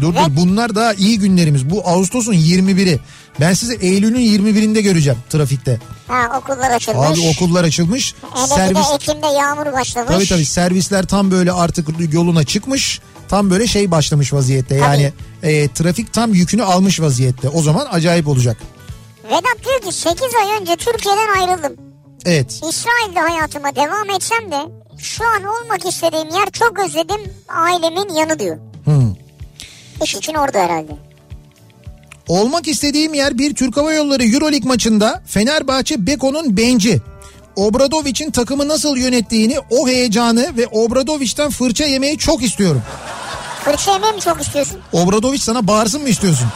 Dur evet. dur bunlar daha iyi günlerimiz. Bu Ağustos'un yirmi biri. Ben sizi Eylül'ün yirmi birinde göreceğim trafikte. Ha, okullar açılmış. Abi okullar açılmış. Hele Servis... bir de Ekim'de yağmur başlamış. Tabii tabii, servisler tam böyle artık yoluna çıkmış. Tam böyle şey başlamış vaziyette. Yani e, trafik tam yükünü almış vaziyette. O zaman acayip olacak. Vedat diyor ki sekiz ay önce Türkiye'den ayrıldım. Evet. İsrail'de hayatıma devam etsem de şu an olmak istediğim yer, çok özledim ailemin yanı diyor. Hımm. İş için orada herhalde. Olmak istediğim yer bir Türk Hava Yolları Euroleague maçında Fenerbahçe Beko'nun benci. Obradoviç'in takımı nasıl yönettiğini, o heyecanı ve Obradoviç'ten fırça yemeyi çok istiyorum. Fırça yemeyi mi çok istiyorsun? Obradoviç sana bağırsın mı istiyorsun?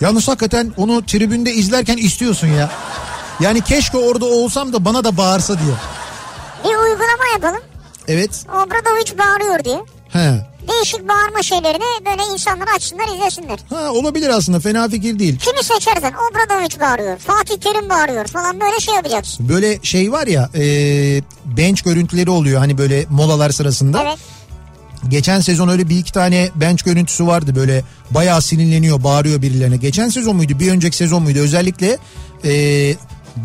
Yalnız hakikaten onu tribünde izlerken istiyorsun ya. Yani keşke orada olsam da bana da bağırsa diye. Bir uygulama yapalım. Evet. Obradoviç bağırıyor diye. He. Değişik bağırma şeylerini böyle insanlar açsınlar, izlesinler. Ha, olabilir aslında, fena fikir değil. Kimi seçersen, Obradoviç bağırıyor, Fatih Terim bağırıyor falan, böyle şey yapacağız. Böyle şey var ya, e, bench görüntüleri oluyor hani böyle molalar sırasında. Evet. Geçen sezon öyle bir iki tane bench görüntüsü vardı, böyle bayağı sinirleniyor, bağırıyor birilerine. Geçen sezon muydu, bir önceki sezon muydu? Özellikle e,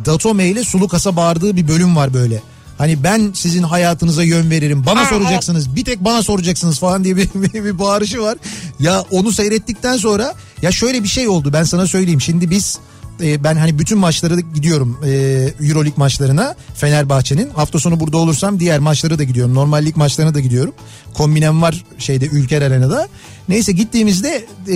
Datome ile Sulukas'a bağırdığı bir bölüm var böyle. Hani ben sizin hayatınıza yön veririm. Bana ha, soracaksınız. Evet. Bir tek bana soracaksınız falan diye bir, bir, bir bağırışı var. Ya onu seyrettikten sonra ya şöyle bir şey oldu. Ben sana söyleyeyim. Şimdi biz e, ben hani bütün maçlara da gidiyorum. E, Euroleague maçlarına Fenerbahçe'nin. Hafta sonu burada olursam diğer maçlara da gidiyorum. Normal lig maçlarına da gidiyorum. Kombinem var şeyde, Ülker Arena'da. Neyse, gittiğimizde e,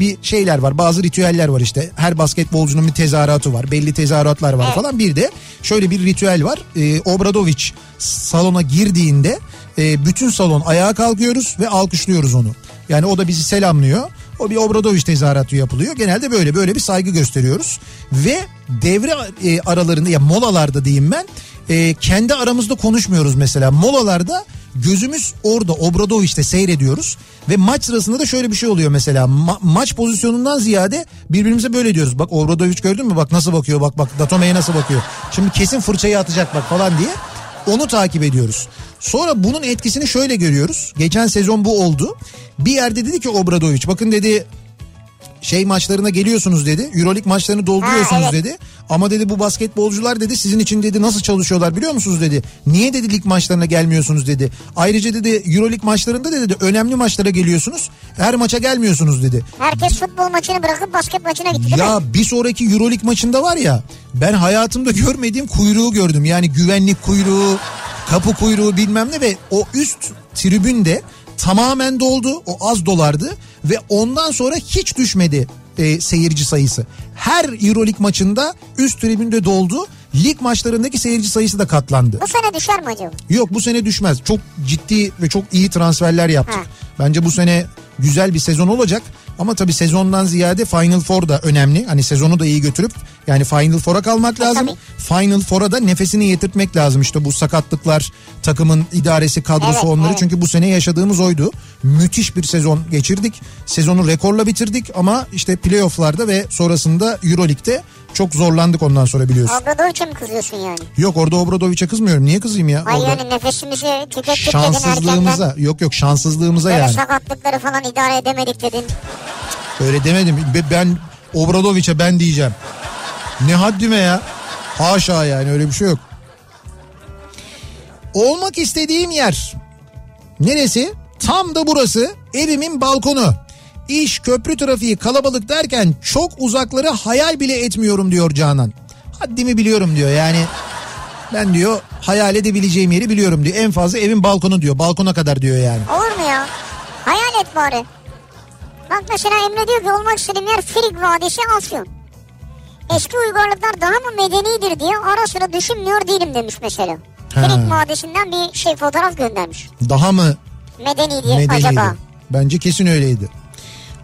bir şeyler var. Bazı ritüeller var işte. Her basketbolcunun bir tezahüratı var. Belli tezahüratlar var, evet, falan. Bir de şöyle bir ritüel var. E, Obradoviç salona girdiğinde e, bütün salon ayağa kalkıyoruz ve alkışlıyoruz onu. Yani o da bizi selamlıyor. O bir Obradoviç tezahüratı yapılıyor. Genelde böyle böyle bir saygı gösteriyoruz. Ve devre e, aralarında, ya molalarda diyeyim ben, e, kendi aramızda konuşmuyoruz mesela. Molalarda gözümüz orada, obrada, o işte seyrediyoruz. Ve maç sırasında da şöyle bir şey oluyor mesela. Ma- maç pozisyonundan ziyade birbirimize böyle diyoruz. Bak Obradoviç gördün mü? Bak nasıl bakıyor? Bak bak Datome'ye nasıl bakıyor? Şimdi kesin fırçayı atacak bak falan diye. Onu takip ediyoruz. Sonra bunun etkisini şöyle görüyoruz. Geçen sezon bu oldu. Bir yerde dedi ki Obradoviç, bakın dedi, şey maçlarına geliyorsunuz dedi. Euroleague maçlarını dolduruyorsunuz ha, evet. dedi. Ama dedi bu basketbolcular dedi sizin için dedi nasıl çalışıyorlar biliyor musunuz dedi. Niye dedi lig maçlarına gelmiyorsunuz dedi. Ayrıca dedi Euroleague maçlarında dedi önemli maçlara geliyorsunuz. Her maça gelmiyorsunuz dedi. Herkes futbol maçını bırakıp basket maçına gitti değil ya mi? Bir sonraki Euroleague maçında var ya, ben hayatımda görmediğim kuyruğu gördüm. Yani güvenlik kuyruğu, kapı kuyruğu bilmem ne ve o üst tribünde tamamen doldu. O az dolardı ve ondan sonra hiç düşmedi e, seyirci sayısı. Her Euroleague maçında üst tribünde doldu. Lig maçlarındaki seyirci sayısı da katlandı. Bu sene düşer mi acaba? Yok, bu sene düşmez. Çok ciddi ve çok iyi transferler yaptık. Ha. Bence bu sene güzel bir sezon olacak. Ama tabii sezondan ziyade Final Four da önemli. Hani sezonu da iyi götürüp yani Final Four'a kalmak lazım. Tabii. Final Four'a da nefesini yetirtmek lazım. İşte bu sakatlıklar, takımın idaresi, kadrosu, evet, onları. Evet. Çünkü bu sene yaşadığımız oydu. Müthiş bir sezon geçirdik. Sezonu rekorla bitirdik ama işte playoff'larda ve sonrasında Euroleague'de çok zorlandık ondan sonra, biliyorsun. Obradoviç'e mi kızıyorsun yani? Yok, orada Obradoviç'e kızmıyorum. Niye kızayım ya? Ay orada... yani nefesimizi tükettik dedin erkenden. Şanssızlığımıza. Yok yok şanssızlığımıza böyle yani. Böyle sakatlıkları falan idare edemedik dedin. Öyle demedim. Ben Obradoviç'e ben diyeceğim. Ne haddime ya. Haşa yani, öyle bir şey yok. Olmak istediğim yer. Neresi? Tam da burası. Evimin balkonu. İş, köprü trafiği, kalabalık derken çok uzakları hayal bile etmiyorum diyor Canan. Haddimi biliyorum diyor yani. Ben diyor hayal edebileceğim yeri biliyorum diyor. En fazla evin balkonu diyor. Balkona kadar diyor yani. Olur mu ya? Hayal et bari. Bak mesela Emre diyor ki olmak istediğim yer Frig Vadisi Afyon. Eski uygarlıklar daha mı medenidir diye ara sıra düşünmüyor değilim demiş mesela. He. Frig Vadisi'nden bir şey fotoğraf göndermiş. Daha mı medenidir acaba? Bence kesin öyleydi.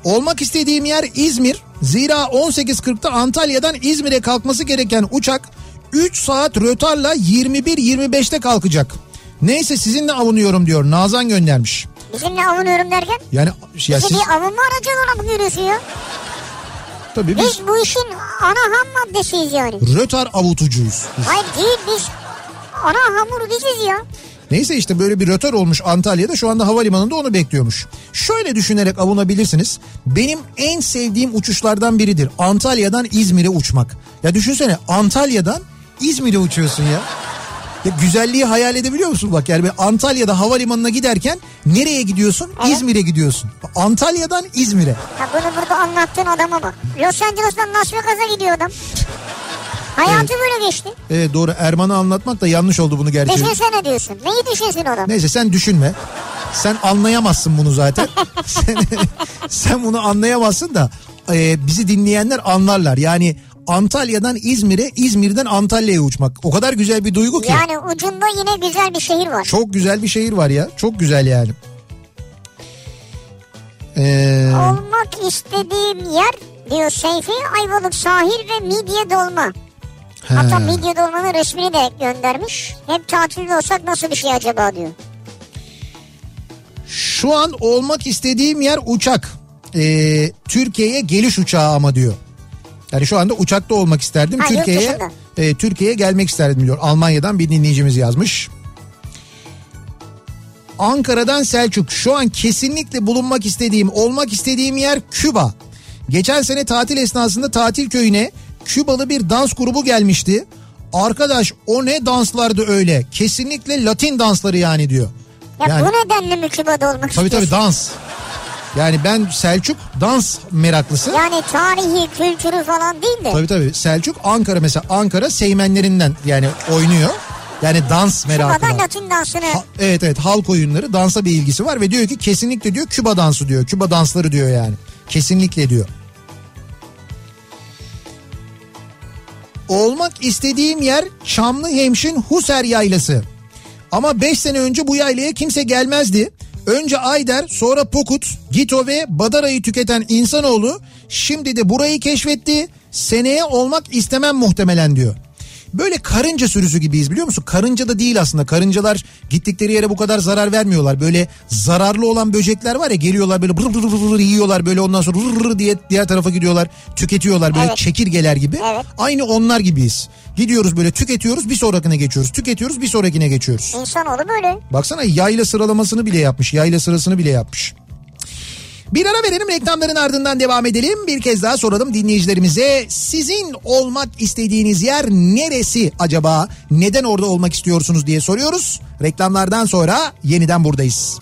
Olmak istediğim yer İzmir. Zira on sekiz kırkta Antalya'dan İzmir'e kalkması gereken uçak üç saat rötarla yirmi bir yirmi beşte kalkacak. Neyse sizinle avunuyorum diyor. Nazan göndermiş. Bizimle avunuyorum derken? Yani ya siz... bir avunma aracı olarak görüyorsun ya. Tabii biz... biz bu işin ana ham maddesiyiz yani. Rötar avutucuyuz. Hayır değil, biz ana hamuru biziz ya. Neyse işte böyle bir rötar olmuş Antalya'da, şu anda havalimanında onu bekliyormuş. Şöyle düşünerek avunabilirsiniz. Benim en sevdiğim uçuşlardan biridir. Antalya'dan İzmir'e uçmak. Ya düşünsene, Antalya'dan İzmir'e uçuyorsun ya. Ya güzelliği hayal edebiliyor musun? Bak yani Antalya'da havalimanına giderken nereye gidiyorsun? Evet. İzmir'e gidiyorsun. Antalya'dan İzmir'e. Ya bunu burada anlattığın adama bak. Los Angeles'tan Las Vegas'a gidiyor adam. Hayatı evet. böyle geçti. Evet doğru. Erman'a anlatmak da yanlış oldu bunu gerçeği. Düşünsene diyorsun. Neyi düşünsün adam? Neyse sen düşünme. Sen anlayamazsın bunu zaten. sen, sen bunu anlayamazsın da e, bizi dinleyenler anlarlar. Yani Antalya'dan İzmir'e, İzmir'den Antalya'ya uçmak. O kadar güzel bir duygu ki. Yani ucunda yine güzel bir şehir var. Çok güzel bir şehir var ya. Çok güzel yani. Ee... Olmak istediğim yer diyor Seyfi, Ayvalık sahil ve midye dolma. He. Hatta midye dolmanın resmini de göndermiş. Hep tatilde olsak nasıl bir şey acaba diyor. Şu an olmak istediğim yer uçak. Ee, Türkiye'ye geliş uçağı ama diyor. Yani şu anda uçakta olmak isterdim. Ha, Türkiye'ye e, Türkiye'ye gelmek isterdim diyor. Almanya'dan bir dinleyicimiz yazmış. Ankara'dan Selçuk. Şu an kesinlikle bulunmak istediğim, olmak istediğim yer Küba. Geçen sene tatil esnasında tatil köyüne Kübalı bir dans grubu gelmişti. Arkadaş o ne danslardı öyle. Kesinlikle Latin dansları yani diyor. Ya yani, bu nedenle mi Küba'da olmak istiyorsun? Tabii tabii dans. Yani ben Selçuk dans meraklısı. Yani tarihi, kültürü falan değil de. Tabii tabii. Selçuk Ankara mesela. Ankara Seymenlerinden yani oynuyor. Yani dans merakı. Küba'dan Latin dansını. Ha, evet evet, halk oyunları, dansa bir ilgisi var ve diyor ki kesinlikle diyor Küba dansı diyor. Küba dansları diyor yani. Kesinlikle diyor. Olmak istediğim yer Çamlıhemşin Huser Yaylası. Ama beş sene önce bu yaylaya kimse gelmezdi. Önce Ayder, sonra Pokut, Gito ve Badara'yı tüketen insanoğlu şimdi de burayı keşfetti. Seneye olmak istemem muhtemelen diyor. Böyle karınca sürüsü gibiyiz, biliyor musun? Karınca da değil aslında. Karıncalar gittikleri yere bu kadar zarar vermiyorlar. Böyle zararlı olan böcekler var ya, geliyorlar böyle rır rır rır yiyorlar böyle, ondan sonra rır rır diye diğer tarafa gidiyorlar, tüketiyorlar böyle, evet. Çekirgeler gibi. Evet. Aynı onlar gibiyiz. Gidiyoruz böyle tüketiyoruz, bir sonrakine geçiyoruz. Tüketiyoruz, bir sonrakine geçiyoruz. İnsanoğlu böyle. Baksana, yayla sıralamasını bile yapmış. Yayla sırasını bile yapmış. Bir ara verelim, reklamların ardından devam edelim. Bir kez daha soralım dinleyicilerimize, sizin olmak istediğiniz yer neresi acaba? Neden orada olmak istiyorsunuz diye soruyoruz. Reklamlardan sonra yeniden buradayız.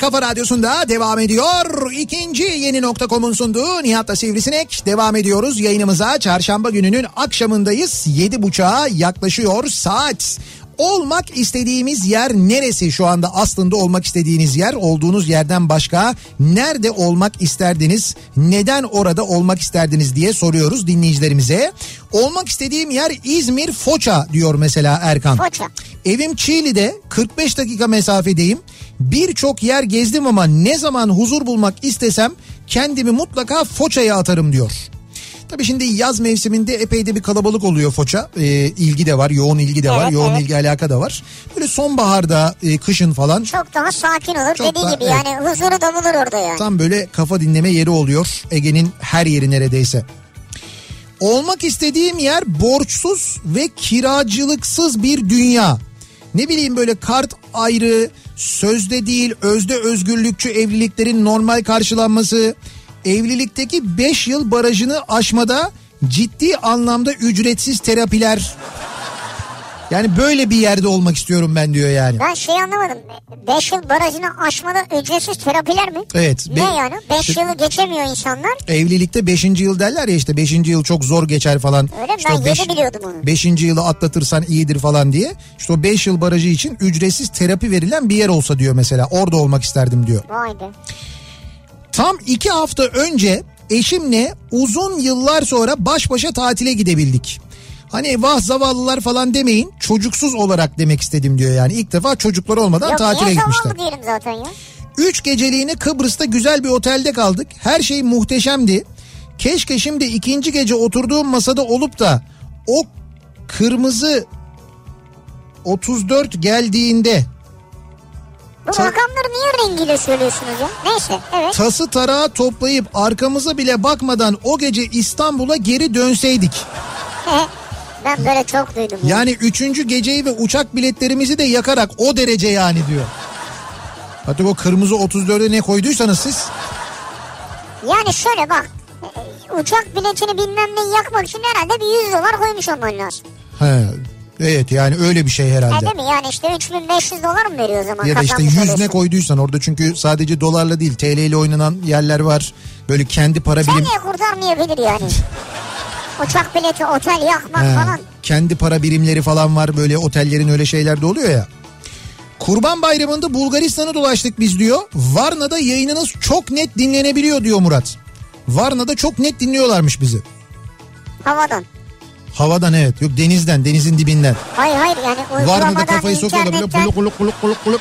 Kafa Radyosu'nda devam ediyor. İkinci Yeni nokta com'un sunduğu Nihat'la Sivrisinek. Devam ediyoruz yayınımıza. Çarşamba gününün akşamındayız. Yedi buçuğa yaklaşıyor saat. Olmak istediğimiz yer neresi şu anda? Aslında olmak istediğiniz yer, olduğunuz yerden başka nerede olmak isterdiniz? Neden orada olmak isterdiniz diye soruyoruz dinleyicilerimize. Olmak istediğim yer İzmir Foça diyor mesela Erkan. Foça. Evim Çiğli'de, kırk beş dakika mesafedeyim. Birçok yer gezdim ama ne zaman huzur bulmak istesem kendimi mutlaka Foça'ya atarım diyor. Tabii şimdi yaz mevsiminde epey de bir kalabalık oluyor Foça. Ee, ilgi de var, yoğun ilgi de var, evet, yoğun evet. ilgi alaka da var. Böyle sonbaharda, e, kışın falan. Çok daha sakin olur dediği gibi, evet. Yani huzuru da bulur orada yani. Tam böyle kafa dinleme yeri oluyor Ege'nin her yeri neredeyse. Olmak istediğim yer borçsuz ve kiracılıksız bir dünya. Ne bileyim böyle kart ayrı, sözde değil özde özgürlükçü evliliklerin normal karşılanması, evlilikteki beş yıl barajını aşmada ciddi anlamda ücretsiz terapiler. Yani böyle bir yerde olmak istiyorum ben diyor yani. Ben şey anlamadım. beş yıl barajını aşmada ücretsiz terapiler mi? Evet. Ne be, yani? beş yılı geçemiyor insanlar. Evlilikte beşinci yıl derler ya, işte beşinci yıl çok zor geçer falan. Öyle mi? İşte ben yedi biliyordum onu. beşinci yılı atlatırsan iyidir falan diye. İşte o beş yıl barajı için ücretsiz terapi verilen bir yer olsa diyor mesela. Orada olmak isterdim diyor. Vay be. Tam iki hafta önce eşimle uzun yıllar sonra baş başa tatile gidebildik. Hani vah zavallılar falan demeyin, çocuksuz olarak demek istedim diyor yani. İlk defa çocuklar olmadan Yok, tatile gitmişler. Yok, niye zavallı diyelim zaten ya. Üç geceliğine Kıbrıs'ta güzel bir otelde kaldık. Her şey muhteşemdi. Keşke şimdi ikinci gece oturduğum masada olup da o kırmızı otuz dört geldiğinde... Bu Ta- rakamları niye rengiyle söylüyorsunuz ya? Neyse, evet. Tası tarağı toplayıp arkamıza bile bakmadan o gece İstanbul'a geri dönseydik. Ben böyle çok duydum. Yani ya. Üçüncü geceyi ve uçak biletlerimizi de yakarak o derece yani diyor. Hatta o kırmızı otuz dörde ne koyduysanız siz. Yani şöyle bak, uçak biletini bilmem neyi yakmak için herhalde bir yüz dolar koymuş olman lazım. He. Evet yani öyle bir şey herhalde. Değil mi? Yani işte üç bin beş yüz dolar mı veriyor o zaman? Ya da işte yüz ne koyduysan orada, çünkü sadece dolarla değil T L ile oynanan yerler var. Böyle kendi para birim... Sen niye kurtarmayabilir yani? Uçak bileti, otel yakmak He, falan. Kendi para birimleri falan var böyle otellerin, öyle şeyler de oluyor ya. Kurban Bayramı'nda Bulgaristan'ı dolaştık biz diyor. Varna'da yayınınız çok net dinlenebiliyor diyor Murat. Varna'da çok net dinliyorlarmış bizi. Havadan. Havadan evet. Yok denizden, denizin dibinden. Hayır hayır yani uygulamadan, Varna'da kafayı sokuyorlar böyle kuluk kuluk kuluk kuluk kuluk.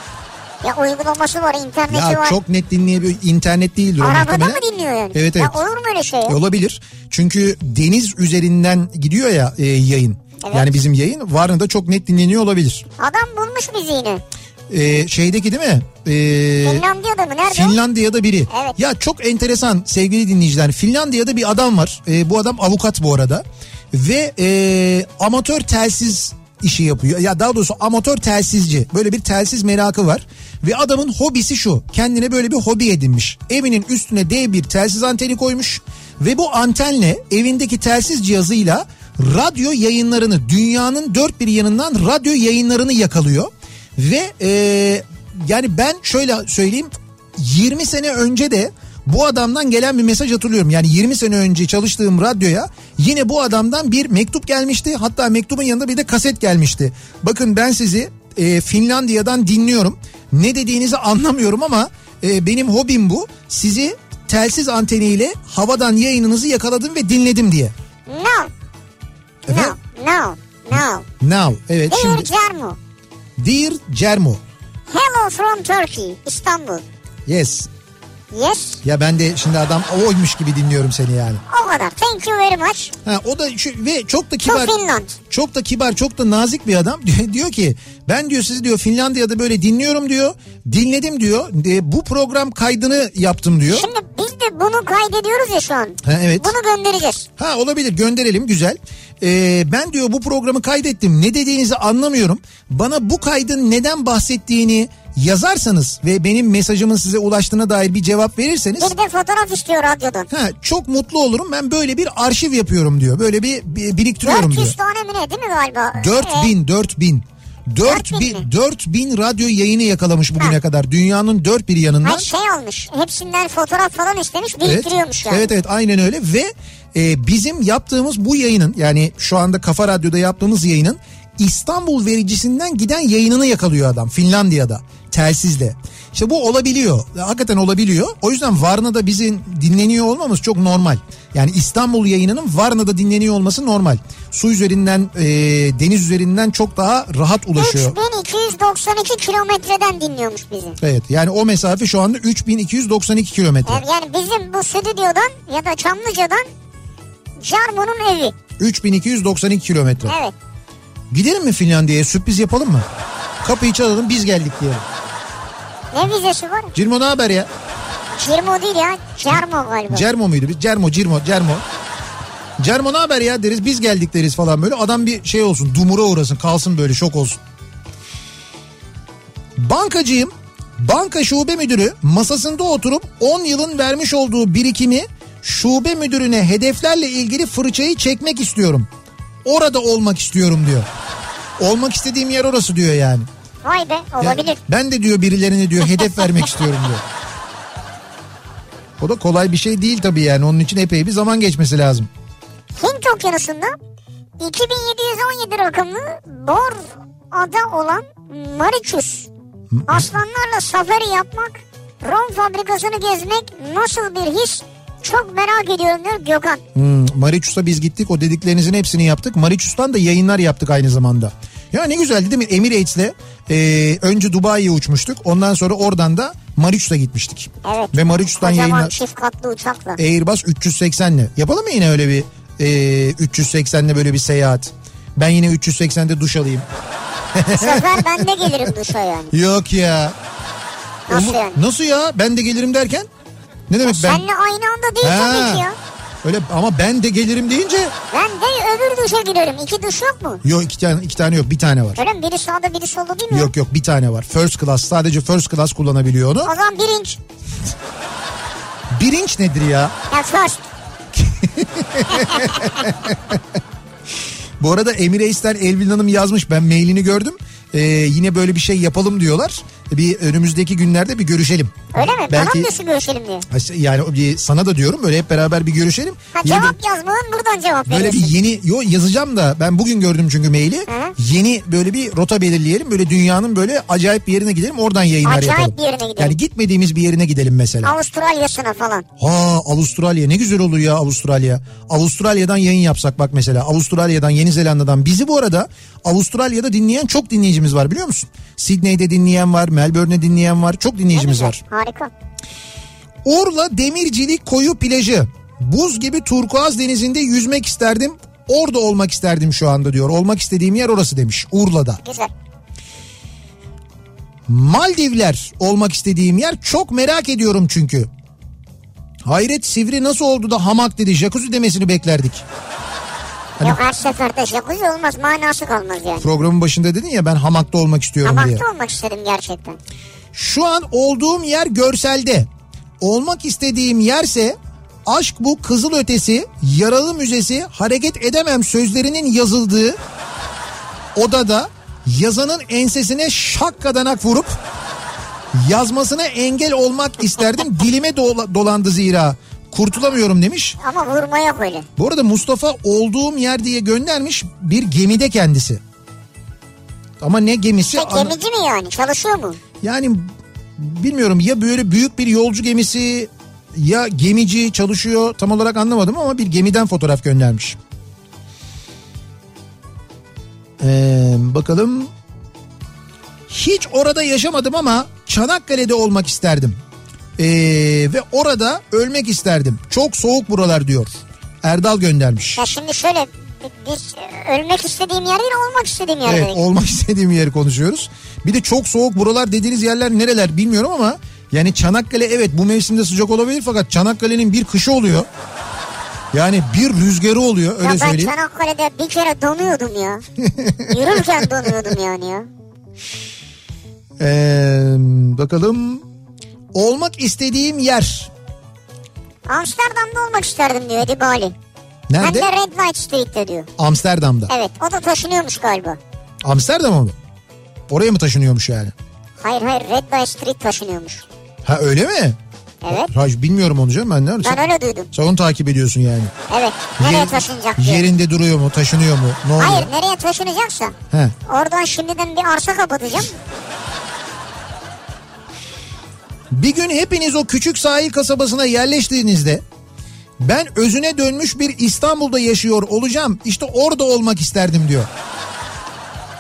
Ya uygulaması var, interneti ya, var. Ya çok net dinleyebiliyor. İnternet değildir. Arabada mı dinliyor yani? Evet evet. Ya olur mu öyle şey? E, olabilir. Çünkü deniz üzerinden gidiyor ya e, yayın. Evet. Yani bizim yayın Varna'da çok net dinleniyor olabilir. Adam bulmuş bizi yine. Ee, şeydeki değil mi? Ee, Finlandiya'da mı? Nerede? Finlandiya'da biri. Evet. Ya çok enteresan sevgili dinleyiciler. Finlandiya'da bir adam var. Ee, bu adam avukat bu arada. Ve e, amatör telsiz işi yapıyor. Ya daha doğrusu amatör telsizci. Böyle bir telsiz merakı var. Ve adamın hobisi şu. Kendine böyle bir hobi edinmiş. Evinin üstüne dev bir telsiz anteni koymuş. Ve bu antenle evindeki telsiz cihazıyla radyo yayınlarını, dünyanın dört bir yanından radyo yayınlarını yakalıyor. Ve e, yani ben şöyle söyleyeyim, yirmi sene önce de bu adamdan gelen bir mesaj hatırlıyorum. Yani yirmi sene önce çalıştığım radyoya yine bu adamdan bir mektup gelmişti. Hatta mektubun yanında bir de kaset gelmişti. Bakın ben sizi e, Finlandiya'dan dinliyorum. Ne dediğinizi anlamıyorum ama e, benim hobim bu. Sizi telsiz anteniyle havadan yayınınızı yakaladım ve dinledim diye. No. Efendim? No. No. No. No. Evet. Dear şimdi... Cermo. Dear Cermo. Hello from Turkey, İstanbul. Yes. Yes. Ya ben de şimdi adam oymuş gibi dinliyorum seni yani. O kadar. Thank you very much. Ha, o da şu, ve çok da kibar. To Finland. Çok da kibar, çok da nazik bir adam. Diyor ki ben diyor sizi diyor Finlandiya'da böyle dinliyorum diyor. Dinledim diyor. E, bu program kaydını yaptım diyor. Şimdi biz de bunu kaydediyoruz ya şu an. Ha, evet. Bunu göndereceğiz. Ha olabilir, gönderelim, güzel. Ee, ben diyor bu programı kaydettim. Ne dediğinizi anlamıyorum. Bana bu kaydın neden bahsettiğini yazarsanız ve benim mesajımın size ulaştığına dair bir cevap verirseniz. Bir de fotoğraf istiyor radyodan. Ha, çok mutlu olurum. Ben böyle bir arşiv yapıyorum diyor. Böyle bir biriktiriyorum diyor. dört yüz tane mi ne değil mi galiba? dört bin, ee? dört bin. dört bin, dört bin radyo yayını yakalamış bugüne ha. kadar. Dünyanın dört bir yanından. Hayır şey olmuş. Hepsinden fotoğraf falan istemiş, biriktiriyormuş evet, yani. Evet evet aynen öyle ve e, bizim yaptığımız bu yayının yani şu anda Kafa Radyo'da yaptığımız yayının İstanbul vericisinden giden yayınını yakalıyor adam Finlandiya'da telsizle. İşte bu olabiliyor. Hakikaten olabiliyor. O yüzden Varna'da bizim dinleniyor olmamız çok normal. Yani İstanbul yayınının Varna'da dinleniyor olması normal. Su üzerinden, e, deniz üzerinden çok daha rahat ulaşıyor. üç bin iki yüz doksan iki kilometreden dinliyormuş bizi. Evet yani o mesafe şu anda üç bin iki yüz doksan iki kilometre. Yani bizim bu stüdyodan ya da Çamlıca'dan Jarmo'nun evi. üç bin iki yüz doksan iki kilometre. Evet. Gidelim mi Finlandiya'ya, sürpriz yapalım mı? Kapıyı çalalım biz geldik diyelim. Ne vizesi var? Cermo ne haber ya? Cermo değil ya. Cermo galiba. Cermo muydu biz? Cermo, Cermo, Cermo. Cermo ne haber ya deriz, biz geldik deriz falan böyle. Adam bir şey olsun, dumura uğrasın, kalsın böyle, şok olsun. Bankacıyım. Banka şube müdürü masasında oturup on yılın vermiş olduğu birikimi şube müdürüne hedeflerle ilgili fırçayı çekmek istiyorum. Orada olmak istiyorum diyor. Olmak istediğim yer orası diyor yani. Vay be, olabilir. Ya, ben de diyor birilerine diyor hedef vermek istiyorum diyor. O da kolay bir şey değil tabii yani. Onun için epey bir zaman geçmesi lazım. Hint okyanusunda iki bin yedi yüz on yedi rakımlı Bor ada olan Mauritius. Aslanlarla safari yapmak, rom fabrikasını gezmek nasıl bir his? Çok merak ediyorum diyor Gökhan. Hmm, Mauritius'a biz gittik, o dediklerinizin hepsini yaptık. Mauritius'tan da yayınlar yaptık aynı zamanda. Ya ne güzeldi değil mi? Emirates'le e, önce Dubai'ye uçmuştuk. Ondan sonra oradan da Mauritius'a gitmiştik. Evet. Ve Mauritius'tan yayınlar. Çift katlı uçakla. Airbus üç yüz seksenle. Yapalım mı yine öyle bir e, üç yüz seksenle böyle bir seyahat? Ben yine üç yüz seksende duş alayım. Bu sefer ben de gelirim duşa yani. Yok ya. Nasıl yani? Nasıl ya? Ben de gelirim derken? Ne demek ben? Seninle aynı anda değil ha, tabii ki ya. Öyle ama ben de gelirim deyince. Ben de öbür duşa girerim. İki duş yok mu? Yok iki tane, iki tane yok, bir tane var. Öyle mi? Biri sağda biri solda değil mi? Yok yok, bir tane var. First class, sadece first class kullanabiliyor onu. O zaman birinç. Birinç nedir ya? Ya first. Bu arada Emirates'ten Elvin Hanım yazmış. Ben mailini gördüm. Ee, yine böyle bir şey yapalım diyorlar. Bir önümüzdeki günlerde bir görüşelim. Öyle mi? Belki, bana nasıl görüşelim diye. Yani sana da diyorum böyle hep beraber bir görüşelim. Ha, cevap yazmanın buradan cevap böyle verirsin. Böyle bir yeni yo, yazacağım da ben bugün gördüm çünkü maili. Hı? Yeni böyle bir rota belirleyelim. Böyle dünyanın böyle acayip bir yerine gidelim. Oradan yayınlar acayip yapalım. Acayip bir yerine gidelim. Yani gitmediğimiz bir yerine gidelim mesela. Avustralya'sına falan. Ha Avustralya ne güzel olur ya Avustralya. Avustralya'dan yayın yapsak bak mesela. Avustralya'dan, Yeni Zelanda'dan. Bizi bu arada Avustralya'da dinleyen çok dinleyicimiz var biliyor musun? Sydney'de dinleyen var. Melbourne'de dinleyen var. Çok dinleyicimiz var. Harika. Urla Demircilik Koyu Plajı. Buz gibi turkuaz denizinde yüzmek isterdim. Orada olmak isterdim şu anda diyor. Olmak istediğim yer orası demiş. Urla'da. Güzel. Maldivler olmak istediğim yer. Çok merak ediyorum çünkü. Hayret Sivri nasıl oldu da hamak dedi. Jacuzzi demesini beklerdik. Hani yok her seferde jacuzzi olmaz, manası kalmaz yani. Programın başında dedin ya ben hamakta olmak istiyorum hamakta diye. Hamakta olmak istedim gerçekten. Şu an olduğum yer görselde. Olmak istediğim yerse Aşk Bu Kızılötesi Yaralı Müzesi Hareket Edemem sözlerinin yazıldığı odada yazanın ensesine şakkadanak vurup yazmasına engel olmak isterdim. Dilime dola, dolandı zira. Kurtulamıyorum demiş. Ama vurma yok öyle. Bu arada Mustafa olduğum yer diye göndermiş bir gemide kendisi. Ama ne gemisi? İşte gemici mi yani? Çalışıyor mu? Yani bilmiyorum ya böyle büyük bir yolcu gemisi ya gemici çalışıyor, tam olarak anlamadım ama bir gemiden fotoğraf göndermiş. Ee, bakalım. Hiç orada yaşamadım ama Çanakkale'de olmak isterdim. Ee, ve orada ölmek isterdim. Çok soğuk buralar diyor. Erdal göndermiş. Ya şimdi şöyle, biz ölmek istediğim yer değil, olmak istediğim yer. Evet, olmak istediğim yeri konuşuyoruz. Bir de çok soğuk buralar dediğiniz yerler nereler bilmiyorum ama yani Çanakkale, evet bu mevsimde sıcak olabilir fakat Çanakkale'nin bir kışı oluyor. Yani bir rüzgarı oluyor öyle söyleyeyim. Ya ben söyleyeyim. Çanakkale'de bir kere donuyordum ya. Yürürken donuyordum yani ya. Ee, bakalım. Olmak istediğim yer. Amsterdam'da olmak isterdim diyor Eddie Bali. Nerede? Hem de Red Light Street'te diyor. Amsterdam'da. Evet, o da taşınıyormuş galiba. Amsterdam'a mı? Oraya mı taşınıyormuş yani? Hayır hayır, Red Light Street taşınıyormuş. Ha öyle mi? Evet. Ha, bilmiyorum onu canım ben. Ne? Ben öyle duydum. Sen onu takip ediyorsun yani. Evet. Nereye Yer, taşınacak diyor. Yerinde duruyor mu, taşınıyor mu? Ne oluyor? Hayır, nereye taşınacaksa. He. Oradan şimdiden bir arsa kapatacağım. Bir gün hepiniz o küçük sahil kasabasına yerleştiğinizde ben özüne dönmüş bir İstanbul'da yaşıyor olacağım. İşte orada olmak isterdim diyor.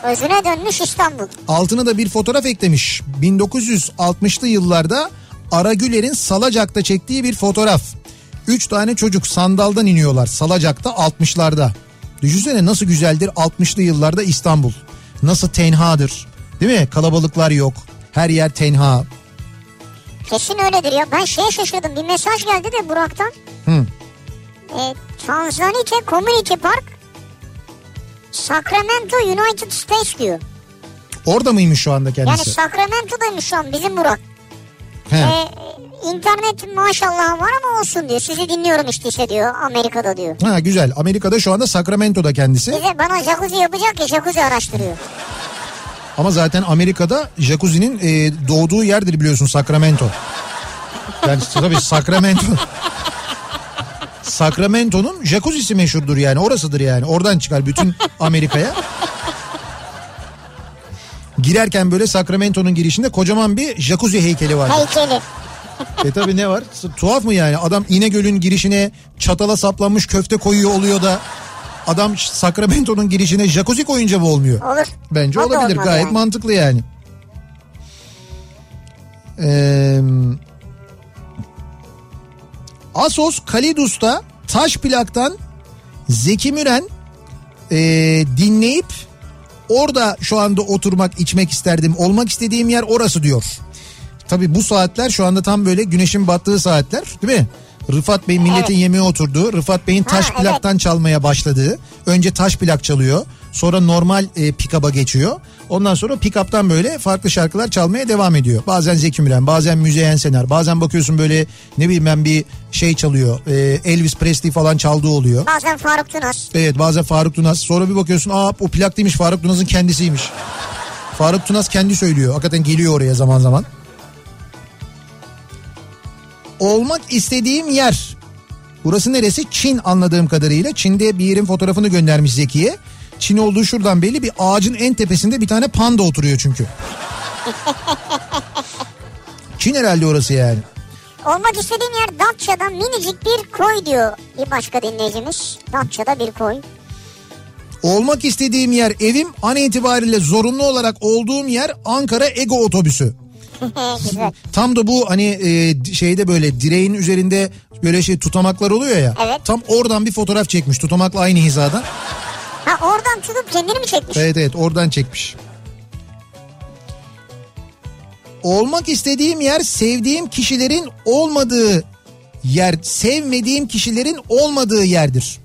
Özüne dönmüş İstanbul. Altına da bir fotoğraf eklemiş. bin dokuz yüz altmışlı yıllarda Aragüler'in Salacak'ta çektiği bir fotoğraf. Üç tane çocuk sandaldan iniyorlar Salacak'ta altmışlarda. Düşünsene nasıl güzeldir altmışlı yıllarda İstanbul. Nasıl tenhadır. Değil mi? Kalabalıklar yok. Her yer tenha. Kesin öyledir ya. Ben şeye şaşırdım. Bir mesaj geldi de Burak'tan. Hı. E, Tanzanya Community Park Sacramento United States diyor. Orada mıymış şu anda kendisi? Yani Sacramento'daymış şu an bizim Burak. He. E, internet maşallah var ama olsun diyor. Sizi dinliyorum işte, işte diyor Amerika'da diyor. Ha güzel. Amerika'da şu anda Sacramento'da kendisi. Bize, bana jacuzzi yapacak ya, jacuzzi araştırıyor. Ama zaten Amerika'da jacuzzi'nin e, doğduğu yerdir biliyorsun Sacramento. Yani tabii Sacramento. Sacramento'nun jacuzzi'si meşhurdur yani, orasıdır yani. Oradan çıkar bütün Amerika'ya. Girerken böyle Sacramento'nun girişinde kocaman bir jacuzzi heykeli var. Heykeli. E tabii ne var? Tuhaf mı yani? Adam İnegöl'ün girişine çatala saplanmış köfte koyuyor oluyor da adam Sacramento'nun girişine jacuzzi koyunca mı olmuyor? Olur. Bence o olabilir. Gayet yani mantıklı yani. Eee... Asos Kalidus'ta taş plaktan Zeki Müren e, dinleyip orada şu anda oturmak, içmek isterdim. Olmak istediğim yer orası diyor. Tabii bu saatler şu anda tam böyle güneşin battığı saatler değil mi? Rıfat Bey milletin evet. yemeğe oturduğu, Rıfat Bey'in taş ha, plaktan evet. çalmaya başladığı. Önce taş plak çalıyor, sonra normal e, pick-up'a geçiyor. Ondan sonra pick-up'tan böyle farklı şarkılar çalmaya devam ediyor. Bazen Zeki Müren, bazen Müzeyyen Senar, bazen bakıyorsun böyle ne bileyim ben bir şey çalıyor. E, Elvis Presley falan çaldığı oluyor. Bazen Faruk Dunas. Evet, bazen Faruk Dunas. Sonra bir bakıyorsun, aa o plak değilmiş, Faruk Dunas'ın kendisiymiş. Faruk Dunas kendi söylüyor. Hakikaten geliyor oraya zaman zaman. Olmak istediğim yer. Burası neresi? Çin anladığım kadarıyla. Çin'de bir yerin fotoğrafını göndermiş Zeki'ye. Çin olduğu şuradan belli, bir ağacın en tepesinde bir tane panda oturuyor çünkü. Çin herhalde orası yani. Olmak istediğim yer Datça'da minicik bir koy diyor bir başka dinleyicimiz. Datça'da bir koy. Olmak istediğim yer evim. An itibariyle zorunlu olarak olduğum yer Ankara Ege otobüsü. Tam da bu hani e, şeyde böyle direğin üzerinde böyle şey tutamaklar oluyor ya. Evet. Tam oradan bir fotoğraf çekmiş, tutamakla aynı hizadan. Ha oradan tutup kendini mi çekmiş? Evet evet, oradan çekmiş. Olmak istediğim yer sevdiğim kişilerin olmadığı yer, sevmediğim kişilerin olmadığı yerdir.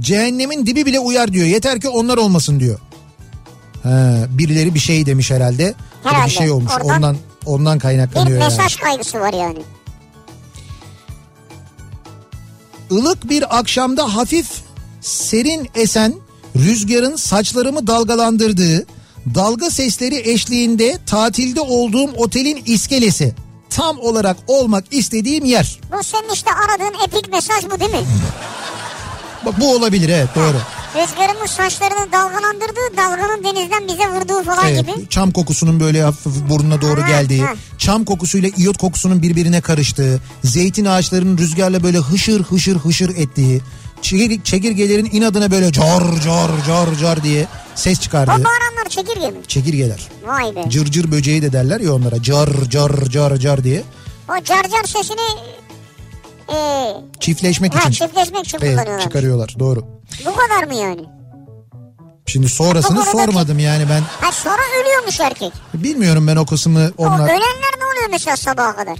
Cehennemin dibi bile uyar diyor. Yeter ki onlar olmasın diyor. Ha, birileri bir şey demiş herhalde. herhalde. Bir şey olmuş. Oradan... Ondan Ondan kaynaklanıyor. Bir mesaj yani. Kaygısı var yani. Ilık bir akşamda hafif serin esen rüzgarın saçlarımı dalgalandırdığı, dalga sesleri eşliğinde tatilde olduğum otelin iskelesi. Tam olarak olmak istediğim yer. Bu senin işte aradığın epik mesaj bu değil mi? Bak bu olabilir, evet doğru. Rüzgarımın saçlarını dalgalandırdığı, dalganın denizden bize vurduğu falan evet, gibi. Çam kokusunun böyle hafif burnuna doğru ha, geldiği, ha. çam kokusuyla iyot kokusunun birbirine karıştığı, zeytin ağaçlarının rüzgarla böyle hışır hışır hışır ettiği, çekir, çekirgelerin inadına böyle car car car car diye ses çıkardığı. O bağıranlar çekirge mi? Çekirgeler. Vay be. Cır cır böceği de derler ya onlara, car car car car diye. O car car sesini... Ee, çiftleşmek ha, için. Çiftleşmek için evet, kullanıyorlar. Çıkarıyorlar, doğru. Bu kadar mı yani? Şimdi sonrasını sormadım ki... yani ben. Ha, sonra ölüyormuş erkek. Bilmiyorum ben o kısmı onlar. O ölenler ne oluyor mesela sabaha kadar?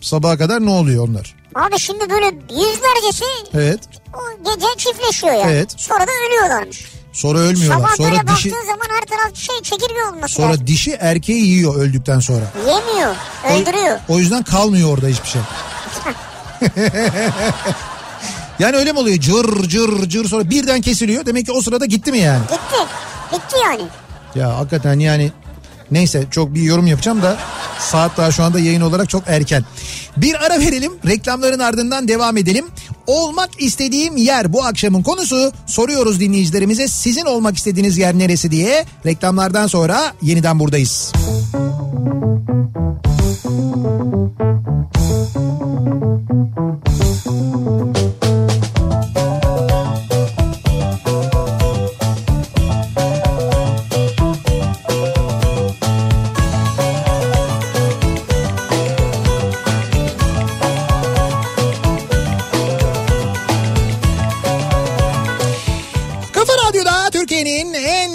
Sabaha kadar ne oluyor onlar? Abi şimdi böyle yüzlercesi evet. o gece çiftleşiyor yani. Evet. Sonra da ölüyorlarmış. Sonra ölmüyorlar. Sabah böyle dişi... baktığı zaman her taraf şey çekirge olması Sonra lazım. Dişi erkeği yiyor öldükten sonra. Yemiyor, öldürüyor. O, o yüzden kalmıyor orada hiçbir şey. Yani öyle mi oluyor? Cır cır cır sonra birden kesiliyor. Demek ki o sırada gitti mi yani? Gitti. Bitti yani. Ya hakikaten yani neyse çok bir yorum yapacağım da saat daha şu anda yayın olarak çok erken. Bir ara verelim. Reklamların ardından devam edelim. Olmak istediğim yer bu akşamın konusu. Soruyoruz dinleyicilerimize sizin olmak istediğiniz yer neresi diye. Reklamlardan sonra yeniden buradayız.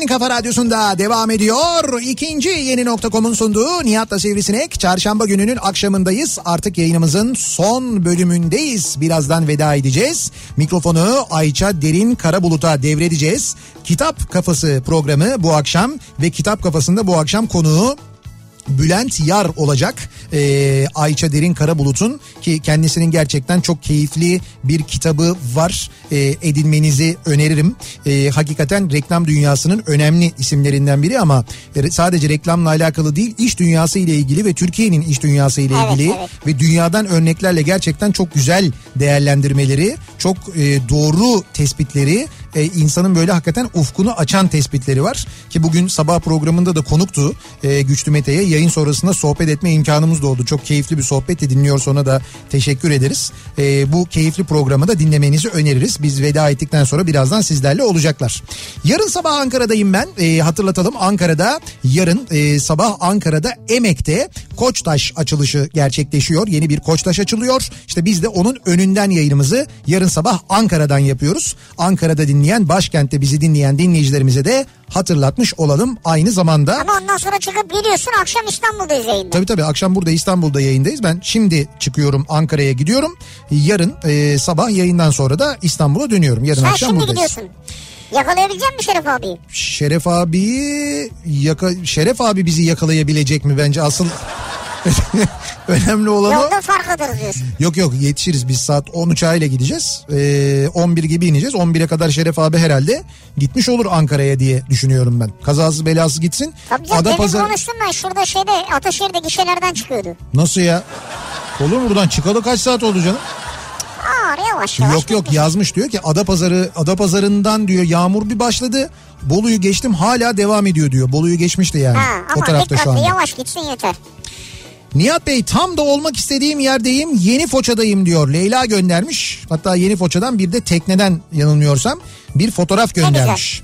Kafa Radyosu'nda devam ediyor. İkinci Yeni nokta com'un sunduğu Nihat'la Sivrisinek. Çarşamba gününün akşamındayız. Artık yayınımızın son bölümündeyiz. Birazdan veda edeceğiz. Mikrofonu Ayça Derin Karabulut'a devredeceğiz. Kitap Kafası programı bu akşam ve Kitap Kafası'nda bu akşam konuğu Bülent Yar olacak. Ee, Ayça Derin Karabulut'un ki kendisinin gerçekten çok keyifli bir kitabı var. Ee, edinmenizi öneririm. Ee, hakikaten reklam dünyasının önemli isimlerinden biri ama sadece reklamla alakalı değil, iş dünyası ile ilgili ve Türkiye'nin iş dünyası ile ilgili evet, evet. ve dünyadan örneklerle gerçekten çok güzel değerlendirmeleri, çok e, doğru tespitleri, e, insanın böyle hakikaten ufkunu açan tespitleri var ki bugün sabah programında da konuktu e, Güçlü Mete'ye. Yayın sonrasında sohbet etme imkanımız da oldu. Çok keyifli bir sohbetti. Dinliyoruz, ona da teşekkür ederiz. E, bu keyifli programı da dinlemenizi öneririz. Biz veda ettikten sonra birazdan sizlerle olacaklar. Yarın sabah Ankara'dayım ben. E, hatırlatalım, Ankara'da yarın e, sabah Ankara'da Emek'te Koçtaş açılışı gerçekleşiyor. Yeni bir Koçtaş açılıyor. İşte biz de onun önünden yayınımızı yarın sabah Ankara'dan yapıyoruz. Ankara'da dinleyen, başkentte bizi dinleyen dinleyicilerimize de hatırlatmış olalım aynı zamanda. Ama ondan sonra çıkıp geliyorsun, akşam İstanbul'dayız yayında. Tabii tabii, akşam burada İstanbul'da yayındayız. Ben şimdi çıkıyorum, Ankara'ya gidiyorum. Yarın e, sabah yayından sonra da İstanbul'a dönüyorum. Yarın sen akşam şimdi buradayız. Gidiyorsun. Yakalayabilecek mi Şeref abi? Şeref abiyi yaka- Şeref abi bizi yakalayabilecek mi bence asıl... Önemli olan o. Yolda farklıdır diyorsun. Yok yok, yetişiriz biz, saat on uçağıyla gideceğiz. Ee, on bir gibi ineceğiz. on bire kadar Şeref abi herhalde gitmiş olur Ankara'ya diye düşünüyorum ben. Kazasız belasız gitsin. Tabii canım, demin pazar... konuştum ben şurada şeyde, Ataşehir'de gişelerden çıkıyordu. Nasıl ya? Olur mu, buradan çıkalı kaç saat oldu canım? Ağır, yavaş yavaş. Yok yok, yazmış diyor ki Adapazarı, Adapazarı'ndan diyor yağmur bir başladı. Bolu'yu geçtim hala devam ediyor diyor. Bolu'yu geçmişti yani. Ha, o tarafta şu anda. Ama yavaş gitsin yeter. Nihat Bey, tam da olmak istediğim yerdeyim, Yeni Foça'dayım diyor. Leyla göndermiş. Hatta Yeni Foça'dan bir de tekneden yanılmıyorsam bir fotoğraf göndermiş.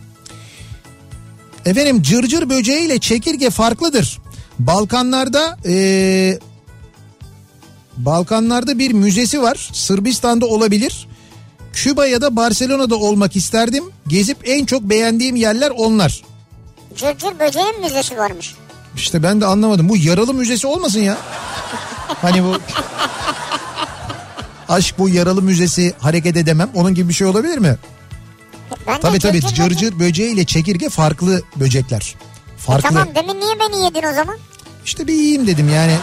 Efendim, cırcır böceğiyle çekirge farklıdır. Balkanlarda ee, Balkanlarda bir müzesi var. Sırbistan'da olabilir. Küba ya da Barcelona'da olmak isterdim. Gezip en çok beğendiğim yerler onlar. Cırcır böceğin müzesi varmış. İşte ben de anlamadım. Bu yaralı müzesi olmasın ya. Hani bu aşk, bu yaralı müzesi, hareket edemem. Onun gibi bir şey olabilir mi? Ben tabii tabii. Cırcır böceği ile çekirge farklı böcekler. Farklı. E tamam, demin niye beni yedin o zaman? İşte bir yiyeyim dedim yani.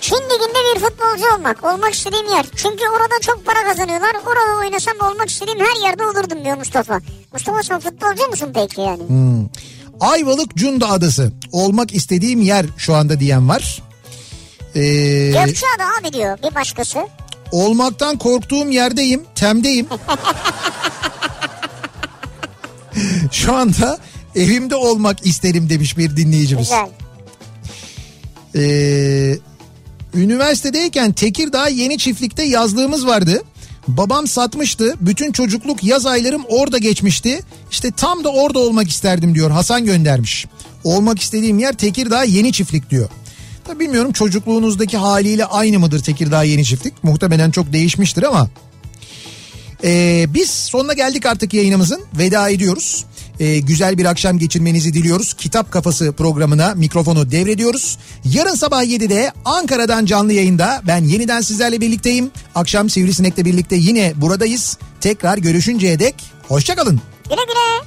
Çin liginde bir futbolcu olmak. Olmak istediğim yer. Çünkü orada çok para kazanıyorlar. Orada oynasam olmak istediğim her yerde olurdum diyor Mustafa. Mustafa, sen futbolcu musun peki yani? Hmm. Ayvalık Cunda Adası. Olmak istediğim yer şu anda diyen var. Ee... Gökçeada abi diyor bir başkası. Olmaktan korktuğum yerdeyim. Temdeyim. Şu anda evimde olmak isterim demiş bir dinleyicimiz. Güzel. Ee, üniversitedeyken Tekirdağ Yeni Çiftlik'te yazlığımız vardı. Babam satmıştı. Bütün çocukluk yaz aylarım orada geçmişti. İşte tam da orada olmak isterdim diyor. Hasan göndermiş. Olmak istediğim yer Tekirdağ Yeni Çiftlik diyor. Tabii bilmiyorum çocukluğunuzdaki haliyle aynı mıdır Tekirdağ Yeni Çiftlik? Muhtemelen çok değişmiştir ama. Ee, biz sonuna geldik artık yayınımızın. Veda ediyoruz. Ee, güzel bir akşam geçirmenizi diliyoruz. Kitap Kafası programına mikrofonu devrediyoruz. Yarın sabah yedide Ankara'dan canlı yayında ben yeniden sizlerle birlikteyim. Akşam Sivrisinek'le birlikte yine buradayız. Tekrar görüşünceye dek hoşça kalın. Güle güle.